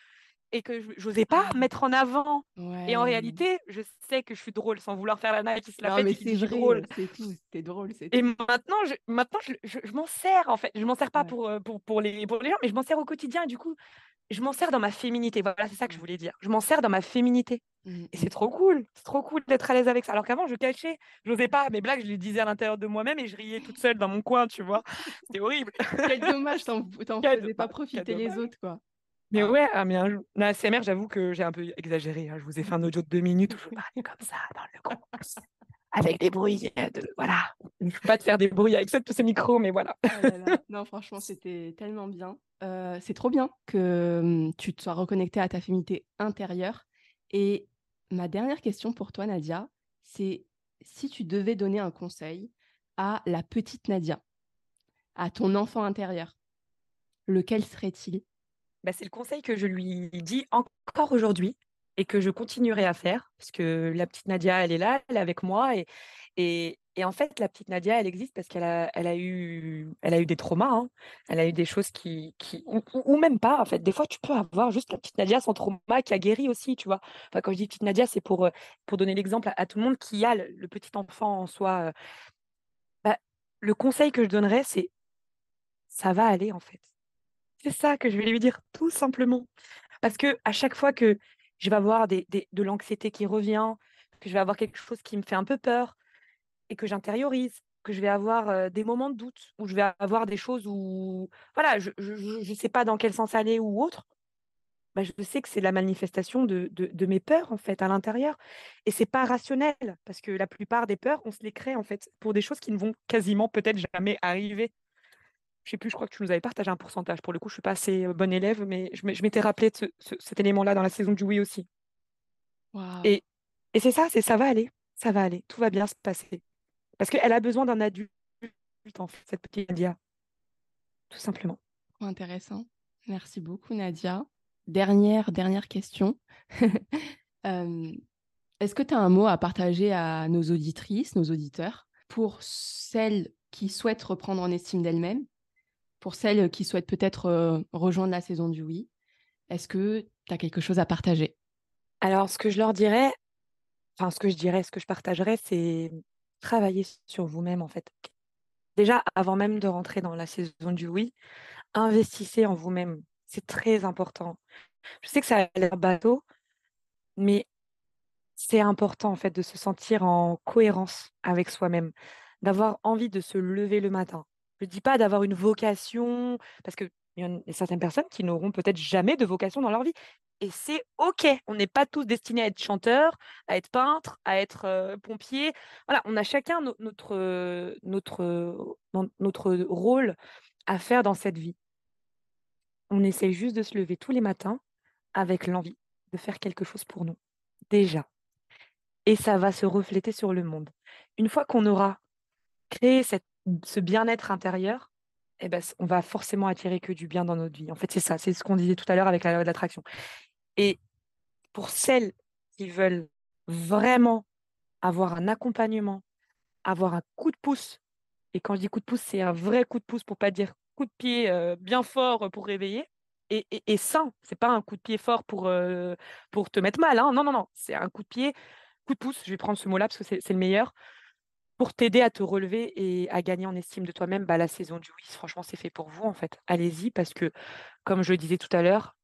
et que je n'osais pas mettre en avant. Ouais. Et en réalité, je sais que je suis drôle, sans vouloir faire la naïve qui se la non, fait, mais c'est vrai, drôle. C'est tout, c'était drôle. C'est tout. Et maintenant, je, maintenant, je, je, je m'en sers, en fait. Je ne m'en sers pas ouais. pour, pour, pour, les, pour les gens, mais je m'en sers au quotidien. Et du coup, je m'en sers dans ma féminité. Voilà, c'est ça que je voulais dire. Je m'en sers dans ma féminité. Mmh. Et c'est trop cool. C'est trop cool d'être à l'aise avec ça. Alors qu'avant, je cachais. Je n'osais pas. Mes blagues, je les disais à l'intérieur de moi-même et je riais toute seule dans mon coin, tu vois. C'était horrible. Quel dommage, t'en, t'en faisais pas profiter les autres, quoi. Mais ouais, mais un jour, la A S M R, j'avoue que j'ai un peu exagéré. Hein. Je vous ai fait un audio de deux minutes où je parlais comme ça dans le groupe, avec des bruits. De... Voilà. Je ne peux pas te faire des bruits avec ça, tous ces micros, mais voilà. Ah là là. Non, franchement, c'était tellement bien. Euh, c'est trop bien que tu te sois reconnectée à ta féminité intérieure. Et ma dernière question pour toi, Nadia, c'est si tu devais donner un conseil à la petite Nadia, à ton enfant intérieur, lequel serait-il ? Bah, c'est le conseil que je lui dis encore aujourd'hui et que je continuerai à faire parce que la petite Nadia, elle est là, elle est avec moi et, et, et en fait, la petite Nadia, elle existe parce qu'elle a, elle a, eu, elle a eu des traumas, hein. Elle a eu des choses qui... qui ou, ou même pas, en fait. Des fois, tu peux avoir juste la petite Nadia sans trauma qui a guéri aussi, tu vois. Enfin, quand je dis petite Nadia, c'est pour, pour donner l'exemple à, à tout le monde qui a le, le petit enfant en soi. Bah, le conseil que je donnerais, c'est ça va aller, en fait. C'est ça que je vais lui dire, tout simplement. Parce que à chaque fois que je vais avoir des, des, de l'anxiété qui revient, que je vais avoir quelque chose qui me fait un peu peur et que j'intériorise, que je vais avoir euh, des moments de doute, où je vais avoir des choses où voilà, je ne sais pas dans quel sens aller ou autre, bah, je sais que c'est la manifestation de, de, de mes peurs en fait, à l'intérieur. Et ce n'est pas rationnel, parce que la plupart des peurs, on se les crée en fait, pour des choses qui ne vont quasiment peut-être jamais arriver. Je sais plus, je crois que tu nous avais partagé un pourcentage. Pour le coup, je ne suis pas assez bonne élève, mais je m'étais rappelé de ce, ce, cet élément-là dans la saison du oui aussi. Wow. Et, et c'est ça, c'est ça va aller, ça va aller, tout va bien se passer. Parce qu'elle a besoin d'un adulte, en fait, cette petite Nadia, tout simplement. Intéressant. Merci beaucoup, Nadia. Dernière, dernière question. euh, est-ce que tu as un mot à partager à nos auditrices, nos auditeurs, pour celles qui souhaitent reprendre en estime d'elles-mêmes? Pour celles qui souhaitent peut-être euh, rejoindre la saison du oui, est-ce que tu as quelque chose à partager ? Alors, ce que je leur dirais, enfin, ce que je dirais, ce que je partagerais, c'est travailler sur vous-même, en fait. Déjà, avant même de rentrer dans la saison du oui, investissez en vous-même. C'est très important. Je sais que ça a l'air bateau, mais c'est important, en fait, de se sentir en cohérence avec soi-même, d'avoir envie de se lever le matin. Je ne dis pas d'avoir une vocation, parce qu'il y a certaines personnes qui n'auront peut-être jamais de vocation dans leur vie. Et c'est OK. On n'est pas tous destinés à être chanteurs, à être peintres, à être euh, pompiers. Voilà, on a chacun no- notre, notre, notre rôle à faire dans cette vie. On essaie juste de se lever tous les matins avec l'envie de faire quelque chose pour nous, déjà. Et ça va se refléter sur le monde. Une fois qu'on aura créé cette ce bien-être intérieur, eh ben, on va forcément attirer que du bien dans notre vie. En fait, c'est ça, c'est ce qu'on disait tout à l'heure avec la loi de l'attraction. Et pour celles qui veulent vraiment avoir un accompagnement, avoir un coup de pouce, et quand je dis coup de pouce, c'est un vrai coup de pouce pour ne pas dire coup de pied euh, bien fort pour réveiller, et, et, et sain, ce n'est pas un coup de pied fort pour, euh, pour te mettre mal, hein. Non, non, non, c'est un coup de pied, coup de pouce, je vais prendre ce mot-là parce que c'est, c'est le meilleur, pour t'aider à te relever et à gagner en estime de toi-même. Bah, la saison du oui, franchement, c'est fait pour vous, en fait. Allez-y, parce que, comme je le disais tout à l'heure,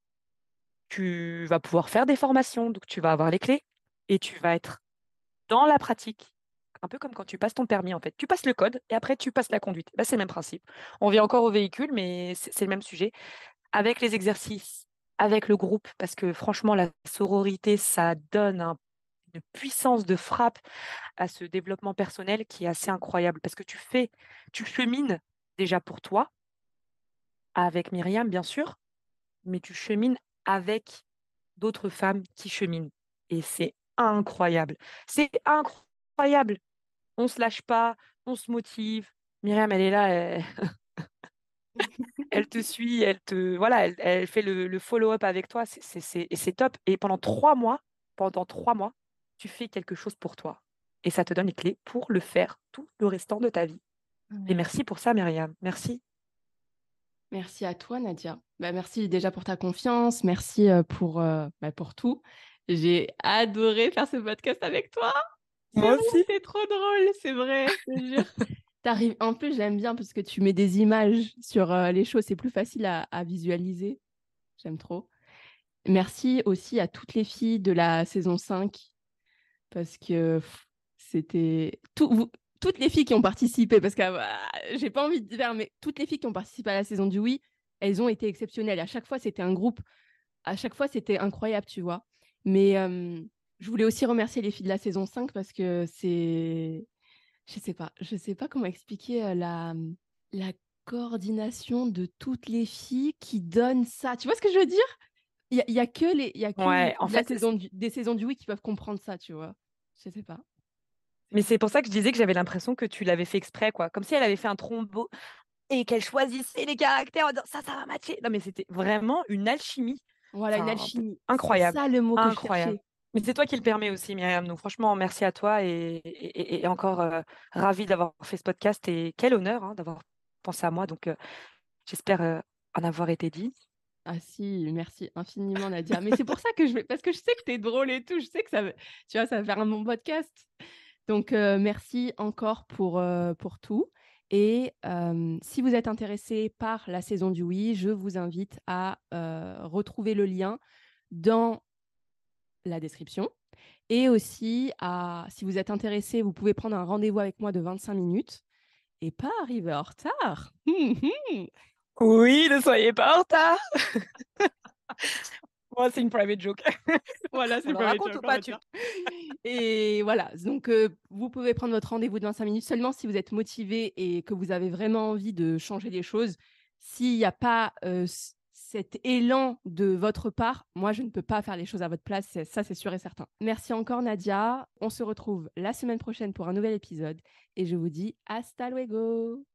tu vas pouvoir faire des formations, donc tu vas avoir les clés, et tu vas être dans la pratique, un peu comme quand tu passes ton permis, en fait. Tu passes le code, et après, tu passes la conduite. Bah, c'est le même principe. On vient encore au véhicule, mais c'est, c'est le même sujet. Avec les exercices, avec le groupe, parce que, franchement, la sororité, ça donne un une puissance de frappe à ce développement personnel qui est assez incroyable parce que tu fais, tu chemines déjà pour toi, avec Myriam bien sûr, mais tu chemines avec d'autres femmes qui cheminent et c'est incroyable. C'est incroyable. On se lâche pas, on se motive. Myriam, elle est là, elle, elle te suit, elle te voilà, elle, elle fait le, le follow-up avec toi, c'est, c'est, c'est, et c'est top. Et pendant trois mois, pendant trois mois. tu fais quelque chose pour toi et ça te donne les clés pour le faire tout le restant de ta vie. Et merci pour ça, Myriam. Merci. Merci à toi, Nadia. Bah, merci déjà pour ta confiance. Merci pour, euh, bah, pour tout. J'ai adoré faire ce podcast avec toi. Moi aussi. Vrai, c'est trop drôle, c'est vrai. Je te jure. T'arrives... En plus, j'aime bien parce que tu mets des images sur euh, les choses. C'est plus facile à, à visualiser. J'aime trop. Merci aussi à toutes les filles de la saison cinq parce que pff, c'était... Tout, vous... Toutes les filles qui ont participé, parce que ah, j'ai pas envie de dire, mais toutes les filles qui ont participé à la saison du Oui, elles ont été exceptionnelles. À chaque fois, c'était un groupe. À chaque fois, c'était incroyable, tu vois. Mais euh, je voulais aussi remercier les filles de la saison cinq parce que c'est... Je sais pas. Je sais pas comment expliquer la, la coordination de toutes les filles qui donnent ça. Tu vois ce que je veux dire ? Il y, y a que les, y a que ouais, les en fait, saison du, des saisons du Oui qui peuvent comprendre ça, tu vois. Je sais pas. Mais c'est pour ça que je disais que j'avais l'impression que tu l'avais fait exprès, quoi. Comme si elle avait fait un trombo et qu'elle choisissait les caractères en disant ça, ça va matcher. Non, mais c'était vraiment une alchimie. Voilà, enfin, une alchimie. Incroyable. C'est ça le mot que je cherchais. Mais c'est toi qui le permets aussi, Myriam. Donc franchement, merci à toi et, et, et encore euh, ravie d'avoir fait ce podcast. Et quel honneur hein, d'avoir pensé à moi. Donc euh, j'espère euh, en avoir été digne. Ah si, merci infiniment Nadia. Mais c'est pour ça que je vais... Parce que je sais que t'es drôle et tout. Je sais que ça, tu vois, ça va faire un bon podcast. Donc, euh, merci encore pour, euh, pour tout. Et euh, si vous êtes intéressé par la saison du Oui, je vous invite à euh, retrouver le lien dans la description. Et aussi, à, si vous êtes intéressé, vous pouvez prendre un rendez-vous avec moi de vingt-cinq minutes et pas arriver en retard. Oui, ne soyez pas en retard. Moi, c'est une private joke. Voilà, c'est une private joke. Pas, tu... Et voilà, donc euh, vous pouvez prendre votre rendez-vous de vingt-cinq minutes seulement si vous êtes motivé et que vous avez vraiment envie de changer les choses. S'il n'y a pas euh, cet élan de votre part, moi, je ne peux pas faire les choses à votre place. C'est, ça, c'est sûr et certain. Merci encore, Nadia. On se retrouve la semaine prochaine pour un nouvel épisode. Et je vous dis hasta luego.